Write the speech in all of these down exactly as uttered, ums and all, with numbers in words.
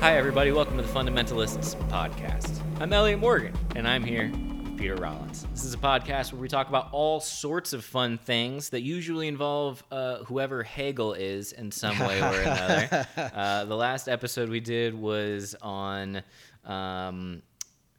Hi, everybody. Welcome to the Fundamentalists Podcast. I'm Elliot Morgan, and I'm here with Peter Rollins. This is a podcast where we talk about all sorts of fun things that usually involve uh, whoever Hegel is in some way or another. Uh, the last episode we did was on um,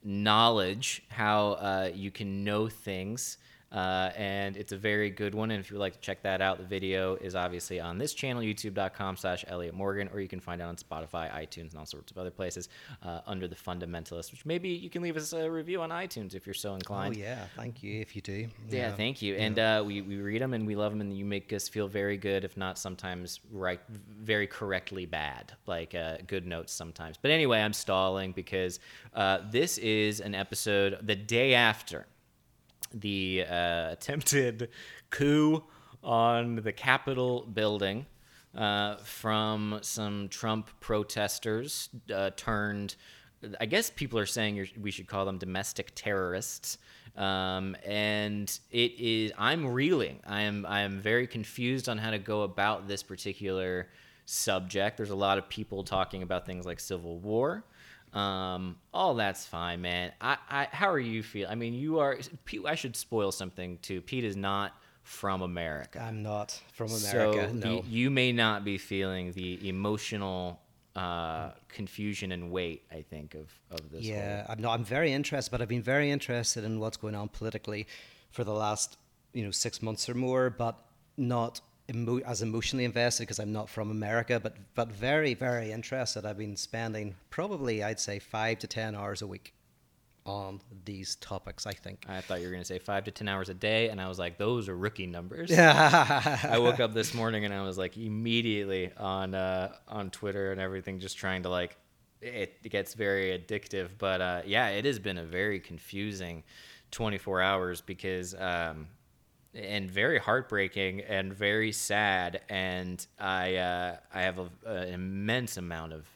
knowledge, how uh, you can know things. Uh, and it's a very good one. And if you would like to check that out, the video is obviously on this channel, youtube.com slash Elliot Morgan, or you can find it on Spotify, iTunes, and all sorts of other places uh, under The Fundamentalists, which maybe you can leave us a review on iTunes if you're so inclined. Oh, yeah. Thank you if you do. Yeah, yeah thank you. And uh, we, we read them and we love them, and you make us feel very good, if not sometimes right, very correctly bad, like uh, good notes sometimes. But anyway, I'm stalling because uh, this is an episode the day after the uh, attempted coup on the Capitol building uh, from some Trump protesters uh, turned, I guess people are saying you're, we should call them domestic terrorists. Um, and it is, I'm reeling. I am, I am very confused on how to go about this particular subject. There's a lot of people talking about things like civil war. Um, all that's fine, man. I, I, how are you feeling? I mean, you are, Pete, I should spoil something too. Pete is not from America. I'm not from America. So no. He, you may not be feeling the emotional, uh, confusion and weight, I think, of, of this. Yeah, whole. I'm not, I'm very interested, but I've been very interested in what's going on politically for the last, you know, six months or more, but not emo- as emotionally invested because I'm not from America, but but very, very interested. I've been spending probably, I'd say, five to ten hours a week on these topics, I think. I thought you were going to say five to ten hours a day, and I was like, those are rookie numbers. I woke up this morning, and I was like immediately on uh, on Twitter and everything, just trying to like, it, it gets very addictive. But uh, yeah, it has been a very confusing twenty-four hours because... Um, and very heartbreaking and very sad, and I uh, I have a, a, an immense amount of,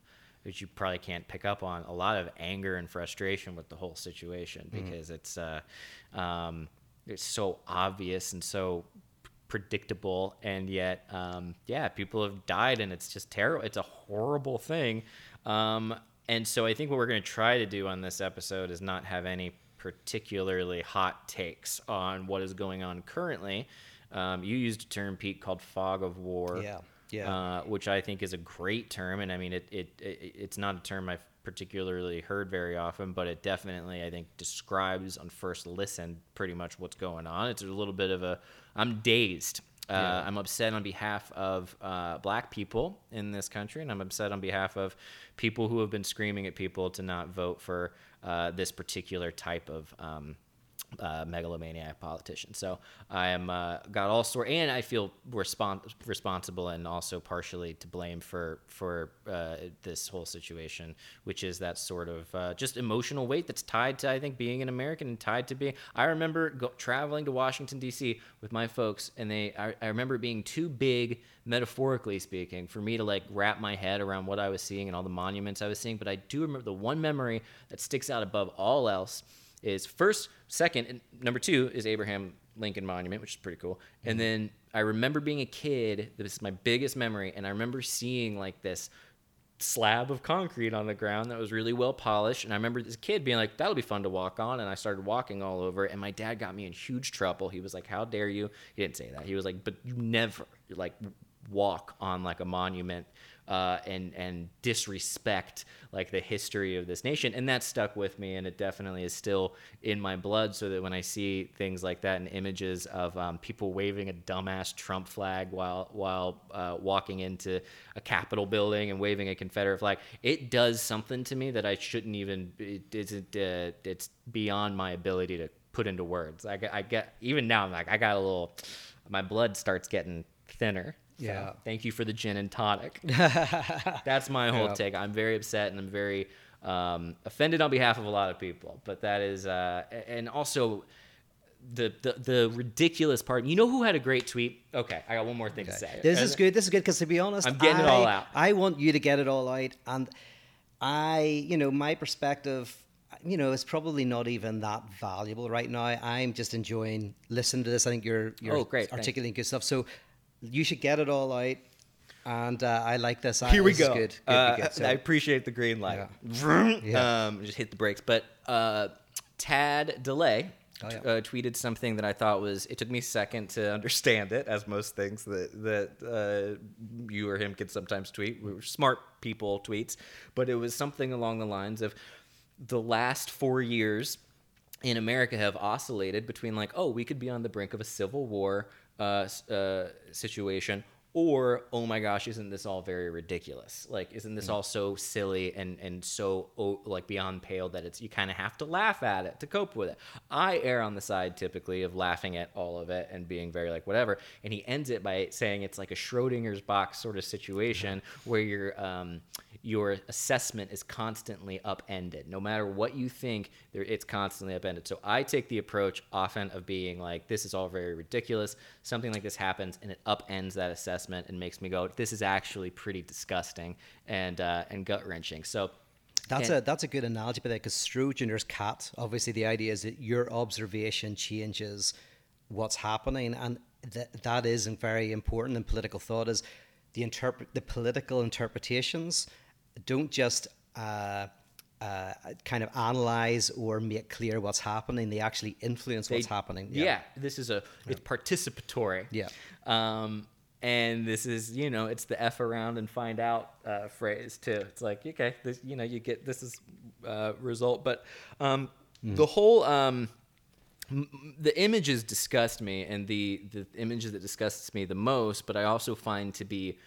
which you probably can't pick up on, a lot of anger and frustration with the whole situation because mm. it's uh, um, it's so obvious and so predictable, and yet um, yeah, people have died, and it's just terrible. It's a horrible thing, um, and so I think what we're going to try to do on this episode is not have any particularly hot takes on what is going on currently. Um, you used a term, Pete, called fog of war, yeah, yeah, uh, which I think is a great term. And I mean, it, it, it it's not a term I've particularly heard very often, but it definitely, I think, describes on first listen pretty much what's going on. It's a little bit of a, I'm dazed. Uh, yeah. I'm upset on behalf of uh, black people in this country, and I'm upset on behalf of people who have been screaming at people to not vote for uh, this particular type of um, uh, megalomaniac politician. So I am uh, got all sort, and I feel respons- responsible and also partially to blame for for uh, this whole situation, which is that sort of uh, just emotional weight that's tied to, I think, being an American and tied to being. I remember go- traveling to Washington D C with my folks, and they I, I remember it being too big, metaphorically speaking, for me to like wrap my head around what I was seeing and all the monuments I was seeing. But I do remember the one memory that sticks out above all else is first, second, and number two is Abraham Lincoln Monument, which is pretty cool. Mm-hmm. And then I remember being a kid, this is my biggest memory, and I remember seeing like this slab of concrete on the ground that was really well polished, and I remember this kid being like, that'll be fun to walk on, and I started walking all over, and my dad got me in huge trouble. He was like, how dare you? He didn't say that. He was like, but you never like walk on like a monument Uh, and and disrespect like the history of this nation, and that stuck with me, and it definitely is still in my blood. So that when I see things like that and images of um, people waving a dumbass Trump flag while while uh, walking into a Capitol building and waving a Confederate flag, it does something to me that I shouldn't even. It isn't. Uh, it's beyond my ability to put into words. I, I get even now. I'm like I got a little. My blood starts getting thinner. So, yeah. Thank you for the gin and tonic. That's my whole yeah. take. I'm very upset and I'm very um, offended on behalf of a lot of people. But that is, uh, and also the, the the ridiculous part. You know who had a great tweet? Okay, I got one more thing okay. to say. This is good. This is good because to be honest, I'm getting I, it all out. I want you to get it all out, and I, you know, my perspective. You know, it's probably not even that valuable right now. I'm just enjoying listening to this. I think you're you're oh, great. articulating Thanks. good stuff. So. You should get it all out. And uh, I like this. Here we go. Good, good, uh, good, so. I appreciate the green light. Yeah. Yeah. Um, just hit the brakes. But uh, Tad Delay oh, yeah. t- uh, tweeted something that I thought was, it took me a second to understand it, as most things that, that uh, you or him could sometimes tweet. We were smart people tweets. But it was something along the lines of, the last four years in America have oscillated between like, oh, we could be on the brink of a civil war uh, uh, situation, or, oh my gosh, isn't this all very ridiculous? Like, isn't this all so silly and, and so, oh, like, beyond pale that it's, you kind of have to laugh at it to cope with it. I err on the side, typically, of laughing at all of it and being very, like, whatever. And he ends it by saying it's like a Schrodinger's box sort of situation where your um, your assessment is constantly upended. No matter what you think, there, it's constantly upended. So I take the approach often of being like, this is all very ridiculous. Something like this happens, and it upends that assessment and makes me go, this is actually pretty disgusting and uh, and gut-wrenching. So that's and, a that's a good analogy by that, because Schrodinger's cat, obviously the idea is that your observation changes what's happening, and th- that is very important in political thought, is the interpret the political interpretations don't just uh, uh, kind of analyze or make clear what's happening, they actually influence they, what's happening. Yeah. yeah, this is a it's participatory. Yeah. Um, And this is, you know, it's the F around and find out uh, phrase too. It's like, okay, this, you know, you get, this is uh, result. But um, mm. the whole, um, m- the images disgust me, and the, the images that disgusts me the most, but I also find to be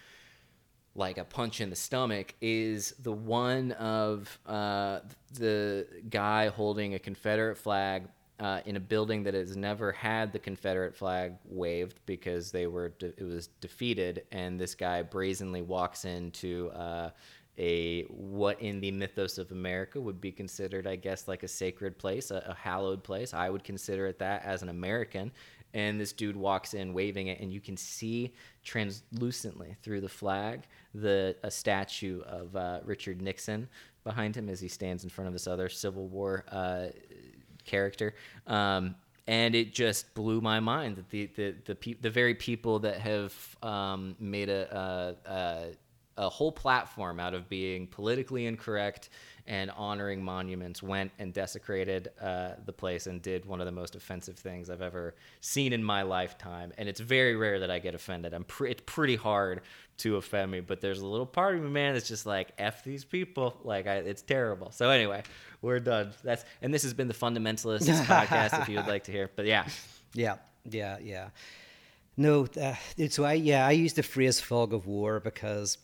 like a punch in the stomach, is the one of uh, the guy holding a Confederate flag Uh, in a building that has never had the Confederate flag waved because they were de- it was defeated, and this guy brazenly walks into uh, a what in the mythos of America would be considered, I guess, like a sacred place, a, a hallowed place. I would consider it that as an American. And this dude walks in waving it, and you can see translucently through the flag the a statue of uh, Richard Nixon behind him as he stands in front of this other Civil War uh character, um, and it just blew my mind that the the the, pe- the very people that have um, made a, a, a a whole platform out of being politically incorrect and honoring monuments went and desecrated uh, the place and did one of the most offensive things I've ever seen in my lifetime. And it's very rare that I get offended. I'm pre- it's pretty hard to offend me, but there's a little part of me, man, that's just like, F these people. Like, I, it's terrible. So anyway, we're done. That's and this has been the Fundamentalists Podcast, if you would like to hear. But yeah. Yeah, yeah, yeah. No, uh, so I, yeah, I use the phrase fog of war because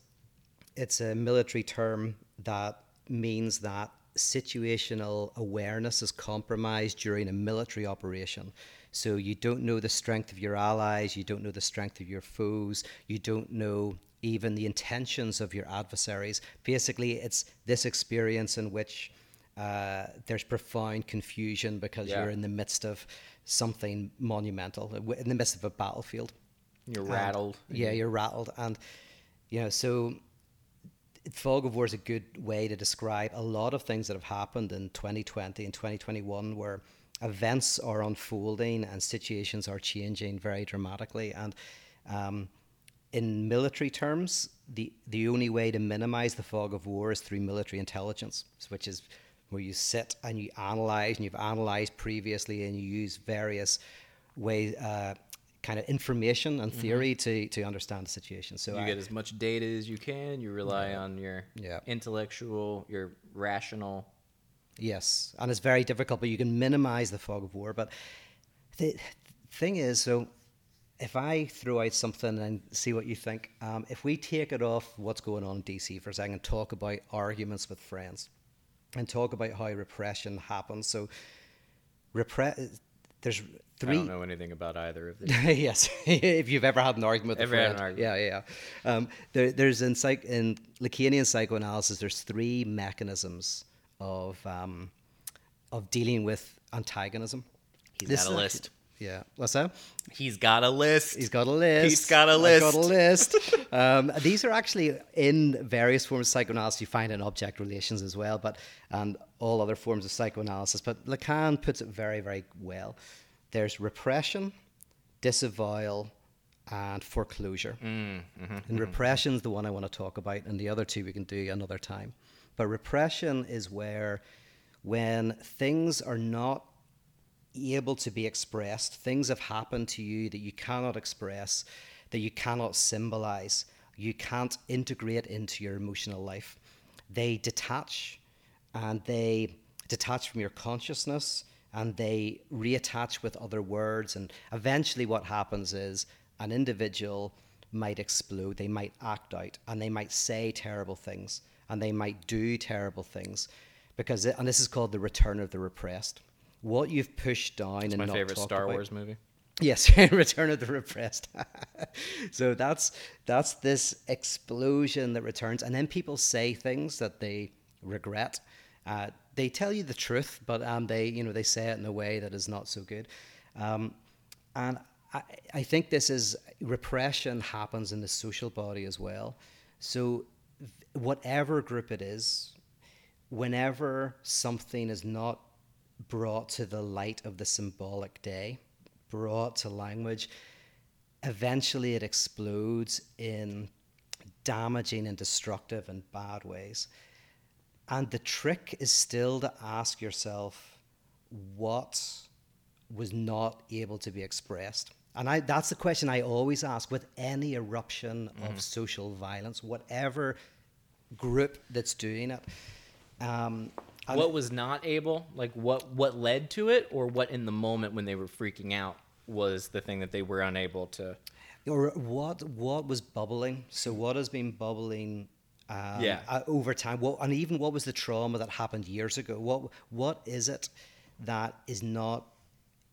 it's a military term that means that situational awareness is compromised during a military operation. So you don't know the strength of your allies, you don't know the strength of your foes, you don't know even the intentions of your adversaries. Basically, it's this experience in which uh, there's profound confusion because yeah. you're in the midst of something monumental, in the midst of a battlefield. You're rattled. And, yeah, you're rattled. And, you know, so... fog of war is a good way to describe a lot of things that have happened in twenty twenty and twenty twenty-one, where events are unfolding and situations are changing very dramatically. And um, in military terms, the, the only way to minimize the fog of war is through military intelligence, which is where you sit and you analyze, and you've analyzed previously, and you use various ways, uh, kind of information and theory mm-hmm. to, to understand the situation. So you I, get as much data as you can. You rely yeah. on your yeah. intellectual, your rational. Yes, and it's very difficult, but you can minimize the fog of war. But the thing is, so if I throw out something and see what you think, um, if we take it off what's going on in D C for a second and talk about arguments with friends and talk about how repression happens. So repress... There's three. I don't know anything about either of these. Yes, if you've ever had an argument with ever a friend. Had an argument. Yeah, yeah, yeah. Um, there, there's in, psych- in Lacanian psychoanalysis, there's three mechanisms of um, of dealing with antagonism. He's this got a list. Actually, yeah. What's that? He's got a list. He's got a list. He's got a list. I've got a list. um, these are actually in various forms of psychoanalysis. You find in object relations as well, but and all other forms of psychoanalysis. But Lacan puts it very, very well. There's repression, disavowal, and foreclosure. Mm, mm-hmm, and repression's the one I want to talk about, and the other two we can do another time. But repression is where, when things are not able to be expressed, things have happened to you that you cannot express, that you cannot symbolize, you can't integrate into your emotional life. They detach, and they detach from your consciousness, and they reattach with other words. And eventually what happens is an individual might explode, they might act out, and they might say terrible things, and they might do terrible things. Because, it, and this is called the return of the repressed. What you've pushed down it's and not talked about. My favorite Star Wars movie. Yes, Return of the Repressed. So that's that's this explosion that returns. And then people say things that they regret. Uh, they tell you the truth, but um, they you know they say it in a way that is not so good. Um, and I, I think this is, repression happens in the social body as well. So whatever group it is, whenever something is not brought to the light of the symbolic day, brought to language, eventually it explodes in damaging and destructive and bad ways. And the trick is still to ask yourself what was not able to be expressed. And I, that's the question I always ask with any eruption mm. of social violence, whatever group that's doing it. Um, what was not able, like what, what led to it, or what in the moment when they were freaking out was the thing that they were unable to... Or what what was bubbling? So what has been bubbling... Um, yeah. Uh, over time, well, and even what was the trauma that happened years ago? What what is it that is not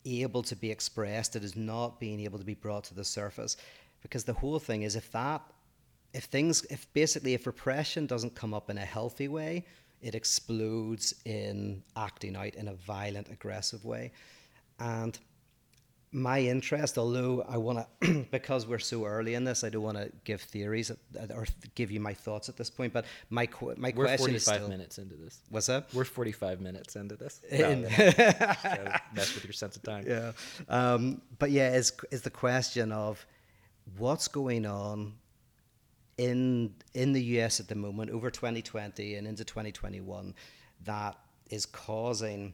able to be expressed? That is not being able to be brought to the surface? Because the whole thing is, if that, if things, if basically if repression doesn't come up in a healthy way, it explodes in acting out in a violent, aggressive way. And my interest, although I want to, because we're so early in this, I don't want to give theories at, or give you my thoughts at this point. But my my we're question is still. We're forty-five minutes into this. What's that? We're forty-five minutes into this. No, no. Mess with your sense of time. Yeah. Um, but yeah, is is the question of what's going on in in the U S at the moment over twenty twenty and into twenty twenty-one that is causing,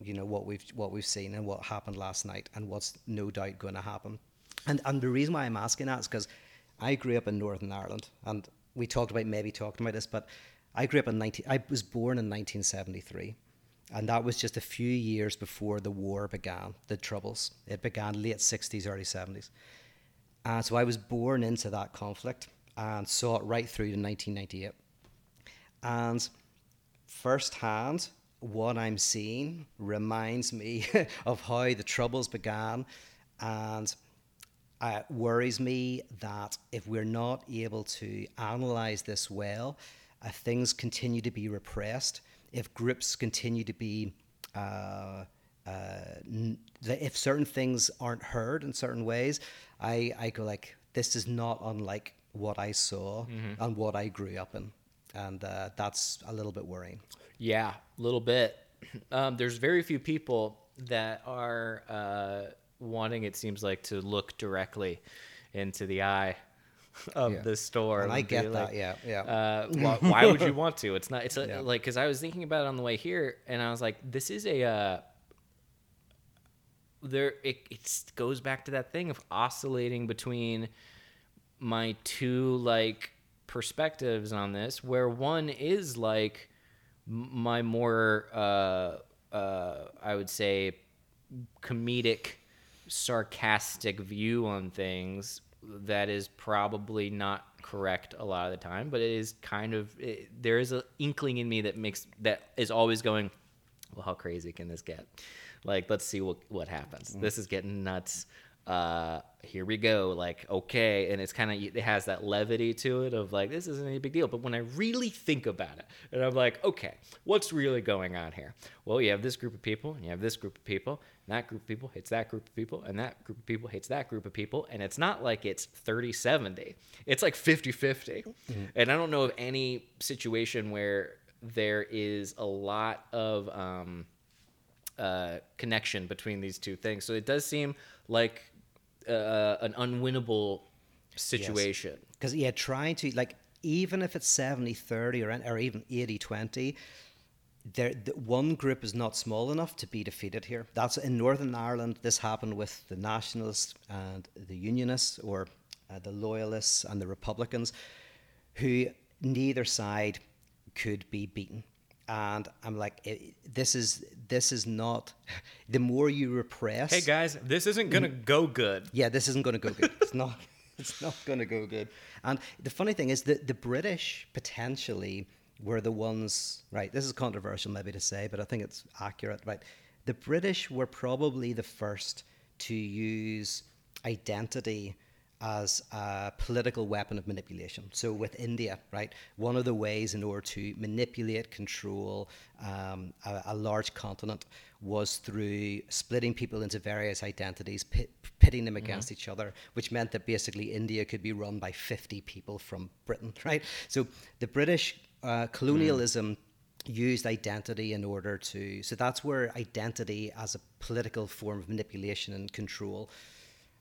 you know, what we've what we've seen and what happened last night and what's no doubt going to happen. And and the reason why I'm asking that is because I grew up in Northern Ireland, and we talked about, maybe talked about this, but I grew up in nineteen I was born in nineteen seventy-three, and that was just a few years before the war began, the Troubles. It began late sixties, early seventies. And so I was born into that conflict and saw it right through to nineteen ninety-eight. And firsthand, what I'm seeing reminds me of how the Troubles began, and uh, worries me that if we're not able to analyse this well, if things continue to be repressed, if groups continue to be, uh, uh, n- if certain things aren't heard in certain ways, I, I go like, this is not unlike what I saw mm-hmm. and what I grew up in. And uh, that's a little bit worrying. Yeah, a little bit. Um, there's very few people that are uh, wanting, it seems like, to look directly into the eye of yeah. the storm. And I get that, like, yeah, yeah. Uh, why, why would you want to? It's not. It's a, yeah. like, because I was thinking about it on the way here, and I was like, this is a... Uh, there. It, it goes back to that thing of oscillating between my two, like, perspectives on this, where one is, like... my more, uh, uh, I would say, comedic, sarcastic view on things that is probably not correct a lot of the time, but it is kind of, it, there is an inkling in me that makes, that is always going, well, how crazy can this get? Like, let's see what, what happens. Mm. This is getting nuts. Uh, here we go. Like, okay. And it's kind of, it has that levity to it of like, this isn't any big deal. But when I really think about it and I'm like, okay, what's really going on here? Well, you have this group of people and you have this group of people, and that group of people hates that group of people, and that group of people hates that group of people. And it's not like it's thirty seventy. It's like fifty fifty. Mm-hmm. And I don't know of any situation where there is a lot of, um, uh, connection between these two things. So it does seem like, uh, an unwinnable situation. Because yes. yeah, trying to like even if it's seventy thirty or or even eighty twenty, there the one group is not small enough to be defeated here. That's in Northern Ireland. This happened with the Nationalists and the Unionists, or uh, the Loyalists and the Republicans, who neither side could be beaten. And I'm like, this is this is not. The more you repress, hey guys, this isn't gonna n- go good. Yeah, this isn't gonna go good. It's not. It's not gonna go good. And the funny thing is that the British potentially were the ones. Right, this is controversial maybe to say, but I think it's accurate. Right, the British were probably the first to use identity as a political weapon of manipulation. So with India, right, one of the ways in order to manipulate, control um, a, a large continent was through splitting people into various identities, pit, pitting them against mm-hmm. each other, which meant that basically India could be run by fifty people from Britain, right? So the British uh, colonialism mm. used identity in order to, so that's where identity as a political form of manipulation and control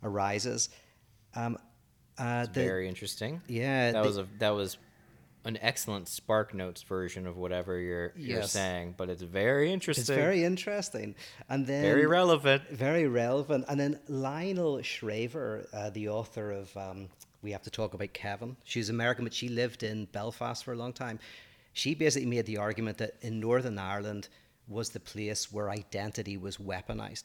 arises. Um, uh, the, very interesting. Yeah, that the, was a that was an excellent Spark Notes version of whatever you're yes. you're saying, but it's very interesting. It's very interesting, and then very relevant. Very relevant, and then Lionel Shriver, uh, the author of um, "We Have to Talk About Kevin." She's American, but she lived in Belfast for a long time. She basically made the argument that in Northern Ireland was the place where identity was weaponized.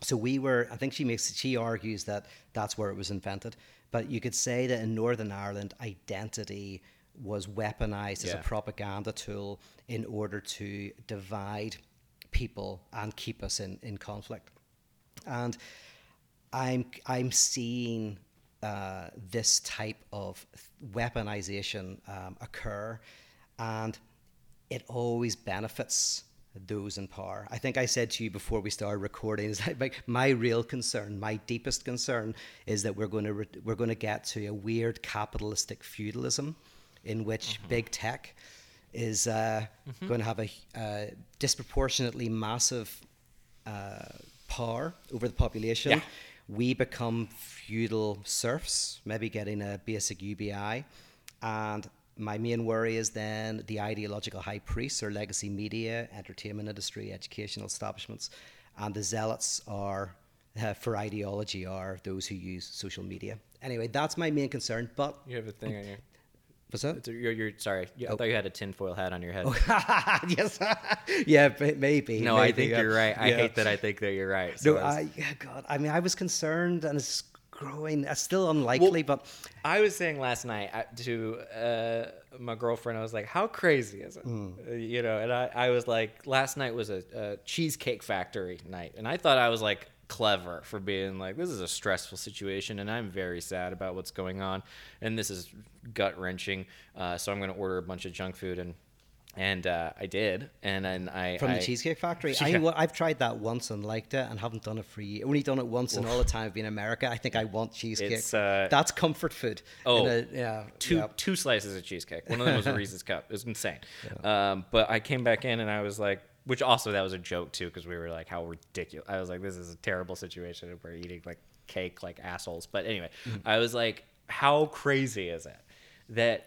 So we were, I think she makes, she argues that that's where it was invented. But you could say that in Northern Ireland, identity was weaponized yeah. as a propaganda tool in order to divide people and keep us in, in conflict. And I'm I'm seeing uh, this type of weaponization um, occur, and it always benefits those in power. I think I said to you before we started recording, is like my real concern, my deepest concern, is that we're going to re- we're going to get to a weird capitalistic feudalism, in which mm-hmm. big tech is uh, mm-hmm. going to have a uh, disproportionately massive uh, power over the population. Yeah. We become feudal serfs, maybe getting a basic U B I, and my main worry is then the ideological high priests or legacy media, entertainment industry, educational establishments, and the zealots are uh, for ideology are those who use social media. Anyway, that's my main concern. But you have a thing on your. What's that? A, you're, you're sorry. Yeah, oh. I thought you had a tinfoil hat on your head. Oh. yes. yeah, maybe. No, maybe, I think yeah. you're right. I yeah. hate that. I think that you're right. So no, I, was... I. God, I mean, I was concerned, and it's growing. It's still unlikely, well, but I was saying last night to uh, my girlfriend, I was like, how crazy is it? Mm. You know, and I, I was like, last night was a, a Cheesecake Factory night, and I thought I was like clever for being like, this is a stressful situation, and I'm very sad about what's going on, and this is gut wrenching, uh, so I'm going to order a bunch of junk food. And And uh, I did, and then I from the I, Cheesecake Factory. Yeah. I, well, I've tried that once and liked it, and haven't done it for years. Only done it once in all the time I've been in America. I think I want cheesecake. Uh, That's comfort food. Oh, a, yeah, two yeah. two slices of cheesecake. One of them was a Reese's cup. It was insane. Yeah. Um, but I came back in, and I was like, which also that was a joke too, because we were like, how ridiculous. I was like, this is a terrible situation, and we're eating like cake like assholes. But anyway, mm. I was like, how crazy is it that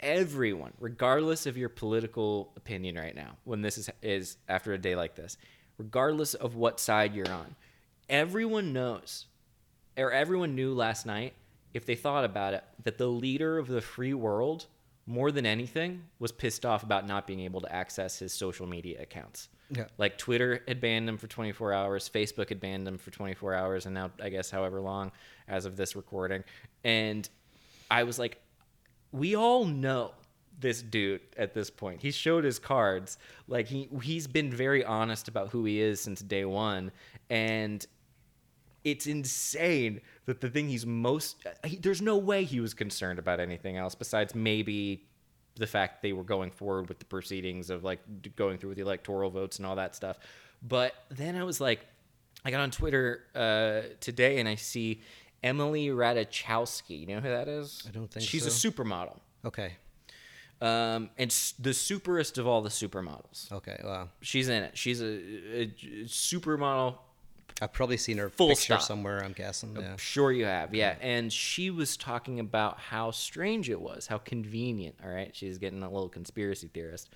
everyone, regardless of your political opinion right now, when this is is after a day like this, regardless of what side you're on, everyone knows, or everyone knew last night, if they thought about it, that the leader of the free world, more than anything, was pissed off about not being able to access his social media accounts. Yeah. Like Twitter had banned him for twenty-four hours, Facebook had banned him for twenty-four hours, and now I guess however long as of this recording. And I was like, we all know this dude at this point. He showed his cards. Like he, he's been very honest about who he is since day one. And it's insane that the thing he's most, he, there's no way he was concerned about anything else besides maybe the fact they were going forward with the proceedings of like going through with the electoral votes and all that stuff. But then I was like, I got on Twitter uh, today and I see Emily Ratajkowski. You know who that is? I don't think She's so. She's a supermodel. Okay. Um, and the superest of all the supermodels. Okay, wow. She's in it. She's a, a supermodel I've probably seen her Full picture stop. somewhere, I'm guessing. I'm yeah. sure you have, yeah. And she was talking about how strange it was, how convenient, all right? She's getting a little conspiracy theorist,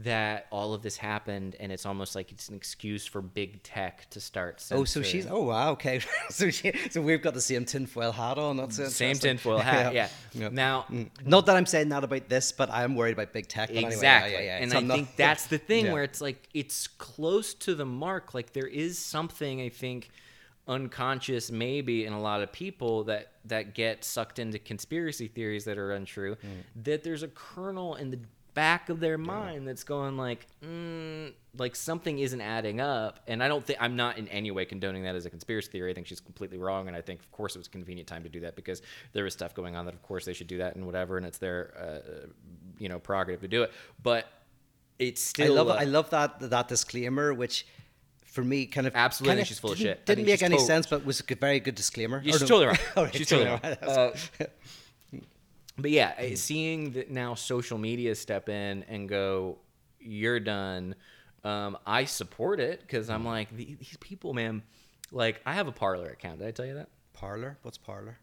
that all of this happened, and it's almost like it's an excuse for big tech to start censoring. Oh, so she's, oh, wow, okay. so she, so we've got the same tinfoil hat on. That's same tinfoil hat, yeah. yeah. yeah. Now, mm. Not that I'm saying that about this, but I am worried about big tech. Exactly. Anyway, yeah, yeah, yeah. And so I not, think that's the thing yeah. where it's like, it's close to the mark. Like there is something, I think, unconscious maybe in a lot of people that, that get sucked into conspiracy theories that are untrue, mm. that there's a kernel in the back of their mind yeah. that's going like mm, like something isn't adding up. And I don't think I'm not in any way condoning that as a conspiracy theory. I think she's completely wrong, and I think of course it was a convenient time to do that because there was stuff going on that of course they should do that and whatever, and it's their uh, you know prerogative to do it. But it's still I love uh, I love that that disclaimer, which for me kind of absolutely kind of she's full of shit. Didn't make any told, sense, but was a very good disclaimer. She's no. totally right. right. She's totally right. Uh, But yeah, seeing that now social media step in and go, you're done, um, I support it because I'm like, these people, man, like I have a Parler account. Did I tell you that? Parler? What's Parler?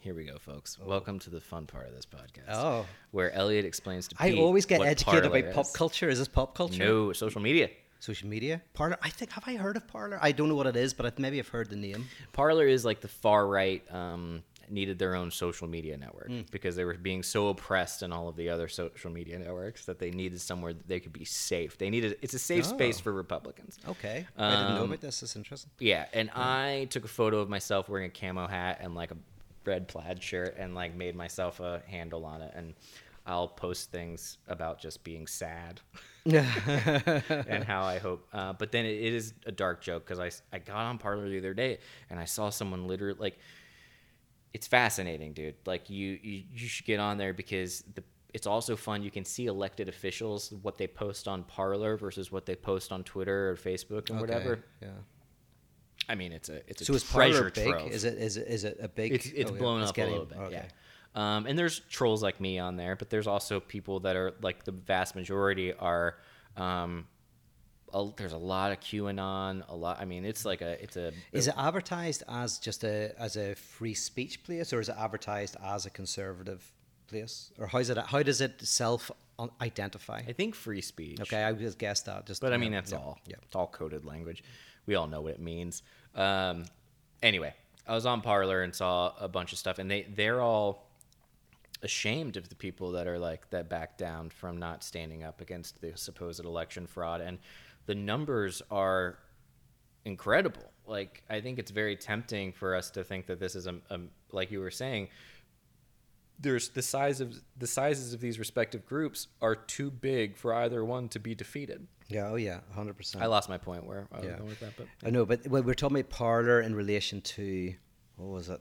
Here we go, folks. Oh. Welcome to the fun part of this podcast. Oh. Where Elliot explains to Pete I always get what educated Parler about pop culture. Is this pop culture? No, social media. Social media? Parler? I think, have I heard of Parler? I don't know what it is, but maybe I've heard the name. Parler is like the far right... Um, needed their own social media network mm. because they were being so oppressed in all of the other social media networks that they needed somewhere that they could be safe. They needed, it's a safe oh. space for Republicans. Okay. Um, I didn't know about this. It's interesting. Yeah. And mm. I took a photo of myself wearing a camo hat and like a red plaid shirt and like made myself a handle on it. And I'll post things about just being sad and how I hope. Uh, but then it, it is a dark joke because I, I got on Parler the other day and I saw someone literally like, it's fascinating, dude. Like you, you, you should get on there because the, it's also fun. You can see elected officials, what they post on Parler versus what they post on Twitter or Facebook and okay, whatever. Yeah. I mean, it's a it's so a is treasure Parler big? Trove. Is it is it is it a big? It's, it's oh, blown yeah, it's up getting, a little bit. Okay. Yeah. Um, and there's trolls like me on there, but there's also people that are like the vast majority are. Um, A, there's a lot of QAnon, a lot. I mean, it's like a, it's a. Is it advertised as just a as a free speech place, or is it advertised as a conservative place, or how's it? How does it self identify? I think free speech. Okay, I just guessed that. Just, but I mean, know, that's yeah, all. Yeah, it's all coded language. We all know what it means. Um, anyway, I was on Parler and saw a bunch of stuff, and they they're all ashamed of the people that are like that back down from not standing up against the supposed election fraud. And the numbers are incredible. Like, I think it's very tempting for us to think that this is a, a like you were saying, there's the size of the sizes of these respective groups are too big for either one to be defeated. Yeah, oh yeah, one hundred percent. I lost my point where I was yeah. going with that. But, yeah. I know, but we're talking about Parler in relation to, what was it?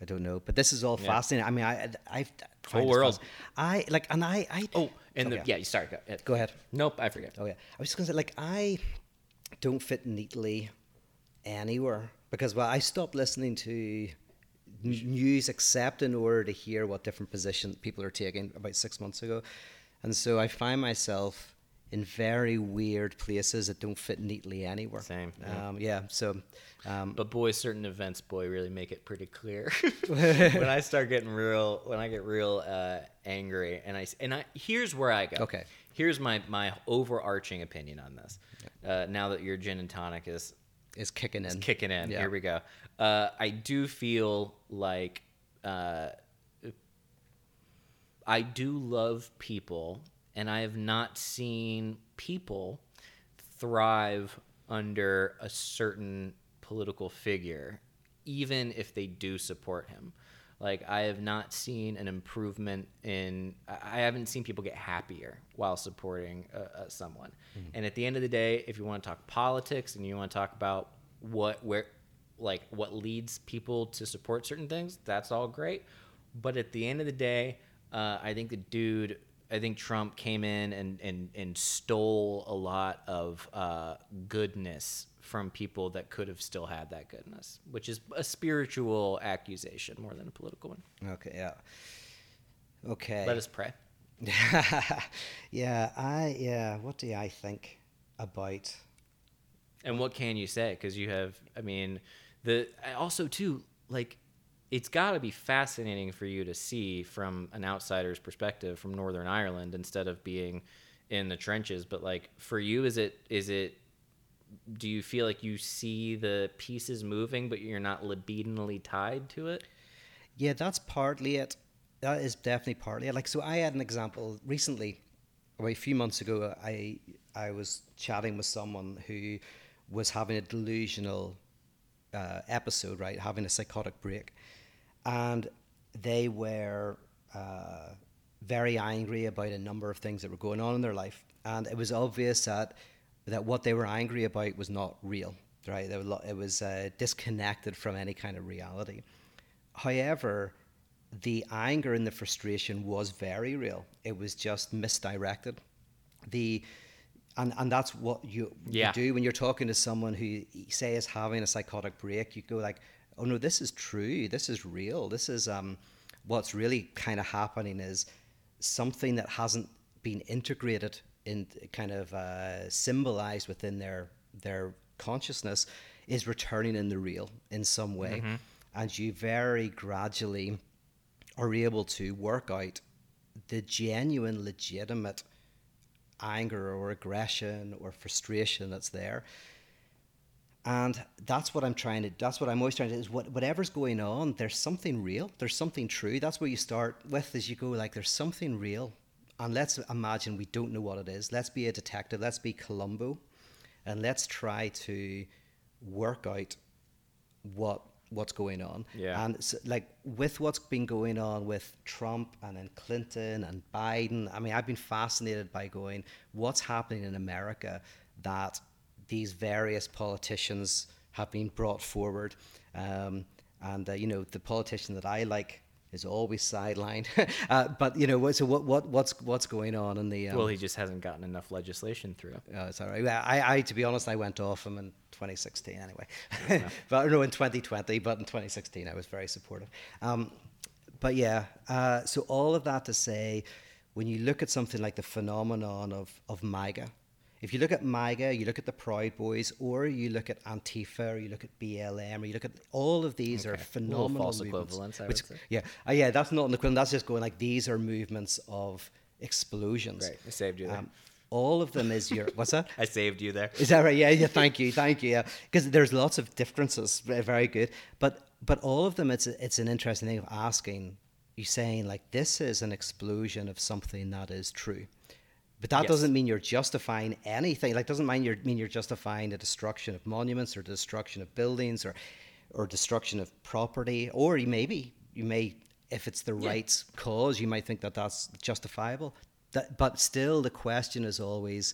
I don't know, but this is all yeah. fascinating. I mean, I, I've whole world. I like, and I, I oh, and okay. the yeah, you sorry, go, go ahead. Nope, I forget. Oh yeah, I was just gonna say, like, I don't fit neatly anywhere because well, I stopped listening to news except in order to hear what different positions people are taking about six months ago, and so I find myself in very weird places that don't fit neatly anywhere. Same. Yeah. Um, yeah so, um, but boy, certain events, boy, really make it pretty clear. When I start getting real, when I get real uh, angry, and I and I here's where I go. Okay. Here's my my overarching opinion on this. Uh, now that your gin and tonic is is kicking in, is kicking in. Yeah. Here we go. Uh, I do feel like uh, I do love people. And I have not seen people thrive under a certain political figure, even if they do support him. Like, I have not seen an improvement in... I haven't seen people get happier while supporting uh, someone. Mm-hmm. And at the end of the day, if you want to talk politics and you want to talk about what where, like what leads people to support certain things, that's all great. But at the end of the day, uh, I think the dude... I think Trump came in and, and, and stole a lot of uh, goodness from people that could have still had that goodness, which is a spiritual accusation more than a political one. Okay, yeah. Okay. Let us pray. yeah, I yeah. What do I think about And what can you say? Because you have, I mean, the also too, like, it's got to be fascinating for you to see from an outsider's perspective from Northern Ireland instead of being in the trenches. But like for you, is it is it? Do you feel like you see the pieces moving, but you're not libidinally tied to it? Yeah, that's partly it. That is definitely partly it. Like, so I had an example recently, about a few months ago. I I was chatting with someone who was having a delusional uh, episode, right, having a psychotic break, and they were uh, very angry about a number of things that were going on in their life, and it was obvious that that what they were angry about was not real, right? It was uh, disconnected from any kind of reality. However, the anger and the frustration was very real. It was just misdirected. The and and that's what you, yeah. you do when you're talking to someone who, say, is having a psychotic break. You go like, oh no, this is true. This is real. This is um, what's really kind of happening is something that hasn't been integrated in kind of uh, symbolized within their their consciousness is returning in the real in some way, mm-hmm. and you very gradually are able to work out the genuine, legitimate anger or aggression or frustration that's there. And that's what I'm trying to, that's what I'm always trying to do is what, whatever's going on, there's something real, there's something true. That's where you start with is you go like, there's something real. And let's imagine we don't know what it is. Let's be a detective, let's be Columbo, and let's try to work out what what's going on. Yeah. And so, like with what's been going on with Trump and then Clinton and Biden, I mean, I've been fascinated by going, what's happening in America that these various politicians have been brought forward. Um, and, uh, you know, the politician that I like is always sidelined. uh, but, you know, so what, what what's what's going on in the... Um, well, he just hasn't gotten enough legislation through. Oh, it's all right. I, I, to be honest, I went off him in twenty sixteen anyway. but no, in twenty twenty, but in twenty sixteen I was very supportive. Um, but yeah, uh, so all of that to say, when you look at something like the phenomenon of, of MAGA, if you look at MAGA, you look at the Proud Boys, or you look at Antifa, or you look at B L M, or you look at all of these okay. are phenomenal false movements. I which, would say. Yeah, uh, yeah, that's not an equivalent. That's just going like these are movements of explosions. Right, I saved you there. Um, all of them is your what's that? I saved you there. Is that right? Yeah, yeah. Thank you, thank you. Because yeah. there's lots of differences. Very good, but but all of them, it's it's an interesting thing of asking you saying like this is an explosion of something that is true. But that yes. doesn't mean you're justifying anything. Like, doesn't mean you're mean you're justifying the destruction of monuments or the destruction of buildings or, or destruction of property. Or you maybe you may, if it's the yeah. right cause, you might think that that's justifiable. That, but still, the question is always,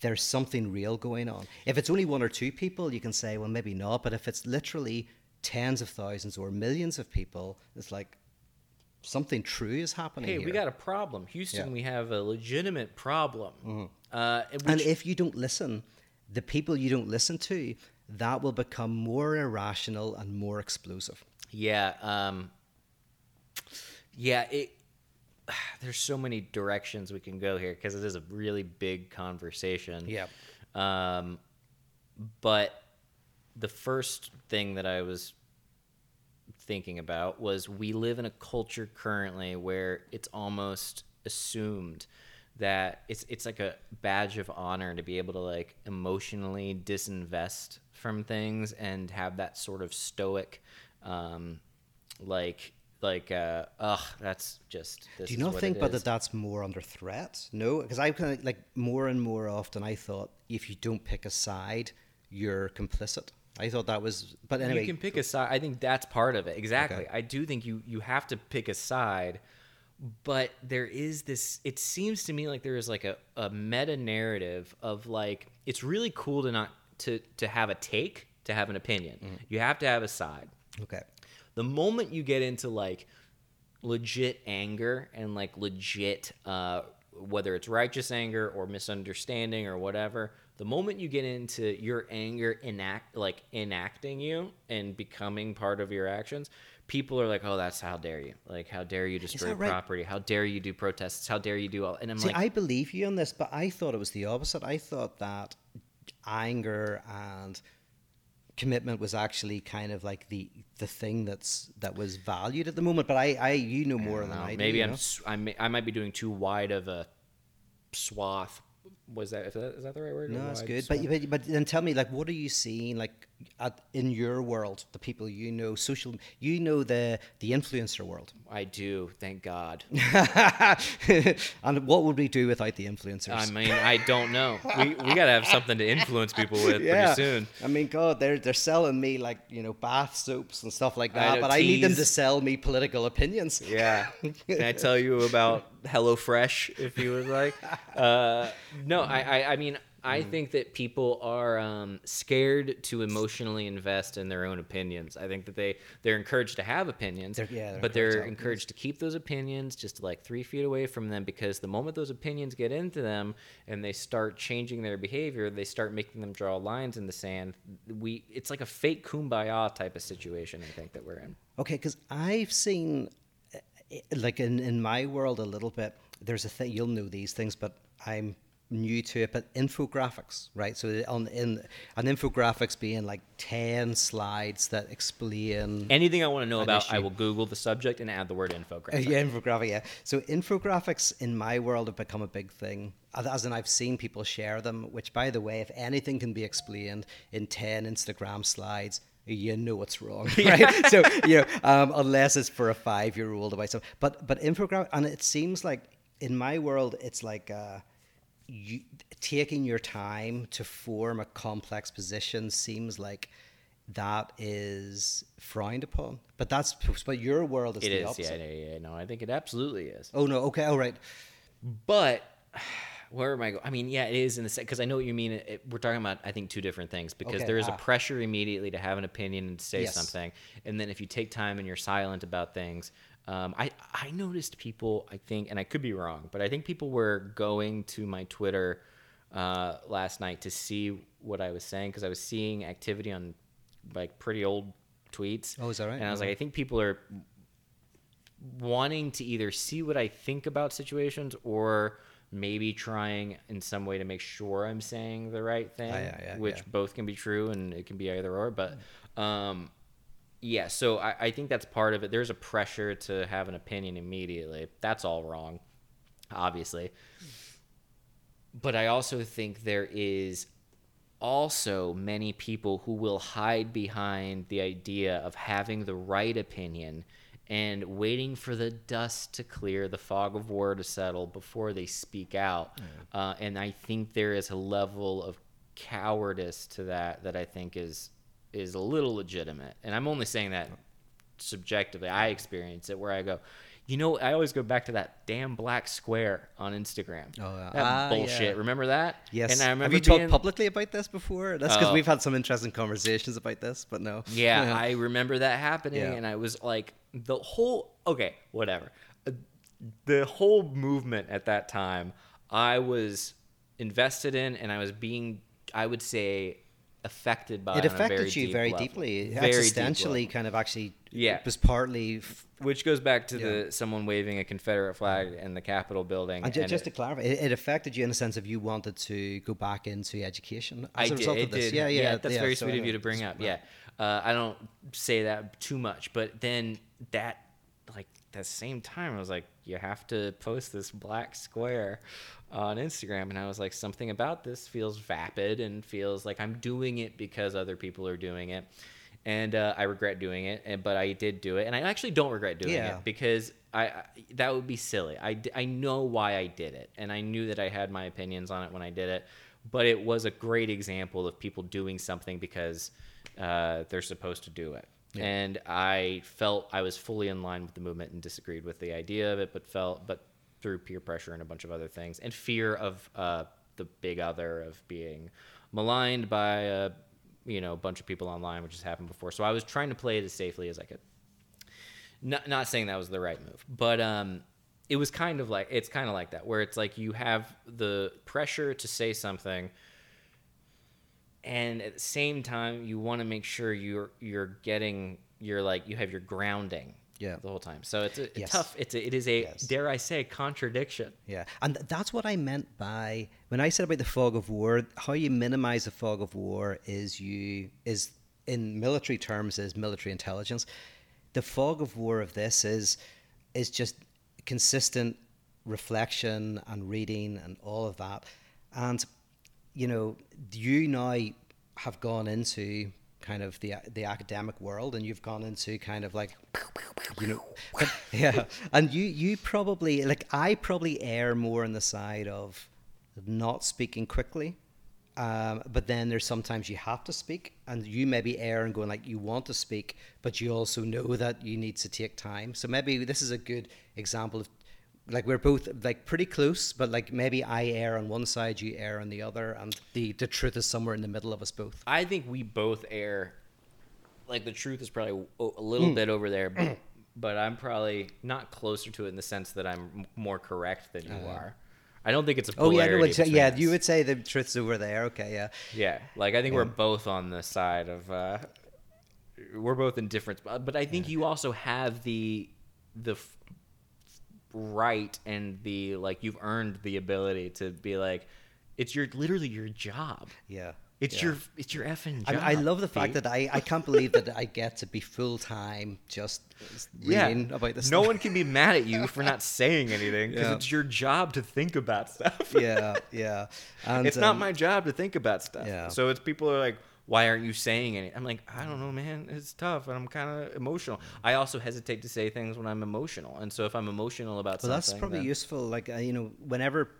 there's something real going on. If it's only one or two people, you can say, well, maybe not. But if it's literally tens of thousands or millions of people, it's like. Something true is happening Hey, here. We got a problem. Houston, yeah. we have a legitimate problem. Mm-hmm. Uh, which... And if you don't listen, the people you don't listen to, that will become more irrational and more explosive. Yeah. Um, yeah. It, there's so many directions we can go here because it is a really big conversation. Yeah. Um, but the first thing that I was... thinking about was we live in a culture currently where it's almost assumed that it's it's like a badge of honor to be able to like emotionally disinvest from things and have that sort of stoic um like like uh ugh that's just this do you not think but that that's more under threat? No, because I kind of like more and more often I thought if you don't pick a side you're complicit. I thought that was, but anyway. You can pick a side. I think that's part of it. Exactly. Okay. I do think you, you have to pick a side, but there is this, it seems to me like there is like a, a meta narrative of like, it's really cool to not, to, to have a take, to have an opinion. Mm. You have to have a side. Okay. The moment you get into like legit anger and like legit, uh, whether it's righteous anger or misunderstanding or whatever, the moment you get into your anger enact like enacting you and becoming part of your actions, people are like, "Oh, that's how dare you! Like, how dare you destroy right? property? How dare you do protests? How dare you do all?" And I'm See, like, "I believe you on this, but I thought it was the opposite. I thought that anger and commitment was actually kind of like the the thing that's that was valued at the moment. But I, I you know more I than know. I do. Maybe I'm know? I may, I might be doing too wide of a swath. Was that is that, is that the right word? No, it's good. Swath? But but then tell me, like, what are you seeing, like, at, in your world, the people you know, social, you know, the the influencer world? I do, thank God. And what would we do without the influencers? I mean, I don't know. We we gotta have something to influence people with yeah. pretty soon. I mean, God, they're they're selling me, like, you know, bath soaps and stuff like that, I know, but teas. I need them to sell me political opinions. Yeah. Can I tell you about HelloFresh, if you would like? Uh, no, I, I, I mean, I think that people are um, scared to emotionally invest in their own opinions. I think that they, they're encouraged to have opinions, they're, yeah, they're but encouraged they're encouraged to keep those opinions just like three feet away from them, because the moment those opinions get into them and they start changing their behavior, they start making them draw lines in the sand. We It's like a fake kumbaya type of situation, I think, that we're in. Okay, because I've seen, like, in, in my world a little bit, there's a thing, you'll know these things, but I'm new to it, but infographics, right? So on in an infographics being like ten slides that explain anything I want to know about issue. I will Google the subject and add the word infographic. Uh, yeah, infographic. Yeah. So infographics in my world have become a big thing. As in, I've seen people share them. Which, by the way, if anything can be explained in ten Instagram slides, you know what's wrong, right? So you know, um, unless it's for a five-year-old about stuff. But but infographic, and it seems like in my world, it's like. Uh, You, taking your time to form a complex position seems like that is frowned upon, but that's but your world is it the is, opposite. Yeah, yeah, yeah. No, I think it absolutely is. Oh no, okay, all right. But where am I going? I mean, yeah, it is in the because I know what you mean. It, it, we're talking about I think two different things because okay, there is ah. a pressure immediately to have an opinion and to say yes. something, and then if you take time and you're silent about things. Um, I, I noticed people, I think, and I could be wrong, but I think people were going to my Twitter uh, last night to see what I was saying because I was seeing activity on like pretty old tweets. Oh, is that right? And I was like, I think people are wanting to either see what I think about situations or maybe trying in some way to make sure I'm saying the right thing, yeah, yeah, which yeah. both can be true and it can be either or, but... Um, Yeah, so I, I think that's part of it. There's a pressure to have an opinion immediately. That's all wrong, obviously. But I also think there is also many people who will hide behind the idea of having the right opinion and waiting for the dust to clear, the fog of war to settle before they speak out. Mm. Uh, and I think there is a level of cowardice to that that I think is... is a little legitimate. And I'm only saying that subjectively. I experience it where I go, you know, I always go back to that damn black square on Instagram. Oh, yeah. That ah, bullshit. Yeah. Remember that? Yes. And I remember Have you being... talked publicly about this before? That's because uh, we've had some interesting conversations about this, but no. Yeah, yeah. I remember that happening. Yeah. And I was like, the whole, okay, whatever. The whole movement at that time, I was invested in and I was being, I would say, affected by it affected very you very level. Deeply very existentially deep kind of actually yeah it was partly f- which goes back to yeah. the someone waving a Confederate flag mm-hmm. in the Capitol building and ju- and just it, to clarify it, it affected you in the sense of you wanted to go back into education as I a did, result of this did. yeah yeah, yeah that's yeah, very so sweet of you to bring up yeah uh I don't say that too much, but then that like that same time I was like, you have to post this black square on Instagram. And I was like, something about this feels vapid and feels like I'm doing it because other people are doing it. And uh, I regret doing it, and, but I did do it. And I actually don't regret doing yeah. it because I, I that would be silly. I, I know why I did it. And I knew that I had my opinions on it when I did it. But it was a great example of people doing something because uh, they're supposed to do it. Yeah. And I felt I was fully in line with the movement and disagreed with the idea of it, but felt, but through peer pressure and a bunch of other things and fear of uh, the big other, of being maligned by a, you know, bunch of people online, which has happened before. So I was trying to play it as safely as I could. Not, not saying that was the right move, but um, it was kind of like, it's kind of like that, where it's like you have the pressure to say something, and at the same time, you want to make sure you're you're getting your like you have your grounding yeah. the whole time. So it's a, yes. tough. It's a, it is a, yes. dare I say, contradiction. Yeah. And that's what I meant by, when I said about the fog of war, how you minimize the fog of war is you, is in military terms, is military intelligence. The fog of war of this is, is just consistent reflection and reading and all of that. And, you know, you now have gone into kind of the the academic world, and you've gone into kind of like, you know, but, yeah. And you, you probably, like, I probably err more on the side of not speaking quickly. Um, but then there's sometimes you have to speak, and you maybe err and going like, you want to speak, but you also know that you need to take time. So maybe this is a good example of, like, we're both like pretty close, but like maybe I err on one side, you err on the other, and the, the truth is somewhere in the middle of us both. I think we both err, like the truth is probably a little mm. bit over there, but, but I'm probably not closer to it in the sense that I'm more correct than you uh, are. I don't think it's a polarity. Oh yeah, no, say, yeah, you would say the truth's over there. Okay, yeah. Yeah, like I think yeah. we're both on the side of, uh, we're both in difference, but I think yeah. you also have the the. right, and the, like, you've earned the ability to be like, it's your literally your job. Yeah, it's yeah. your it's your effing job. I, I love the fact that I I can't believe that I get to be full time just reading yeah. about this. No stuff. One can be mad at you for not saying anything, because yeah. it's your job to think about stuff. yeah, yeah. And, it's um, not my job to think about stuff. Yeah. So it's people are like, why aren't you saying anything? I'm like, I don't know, man. It's tough, and I'm kind of emotional. I also hesitate to say things when I'm emotional, and so if I'm emotional about well, something, well, that's probably then... useful. Like uh, you know, whenever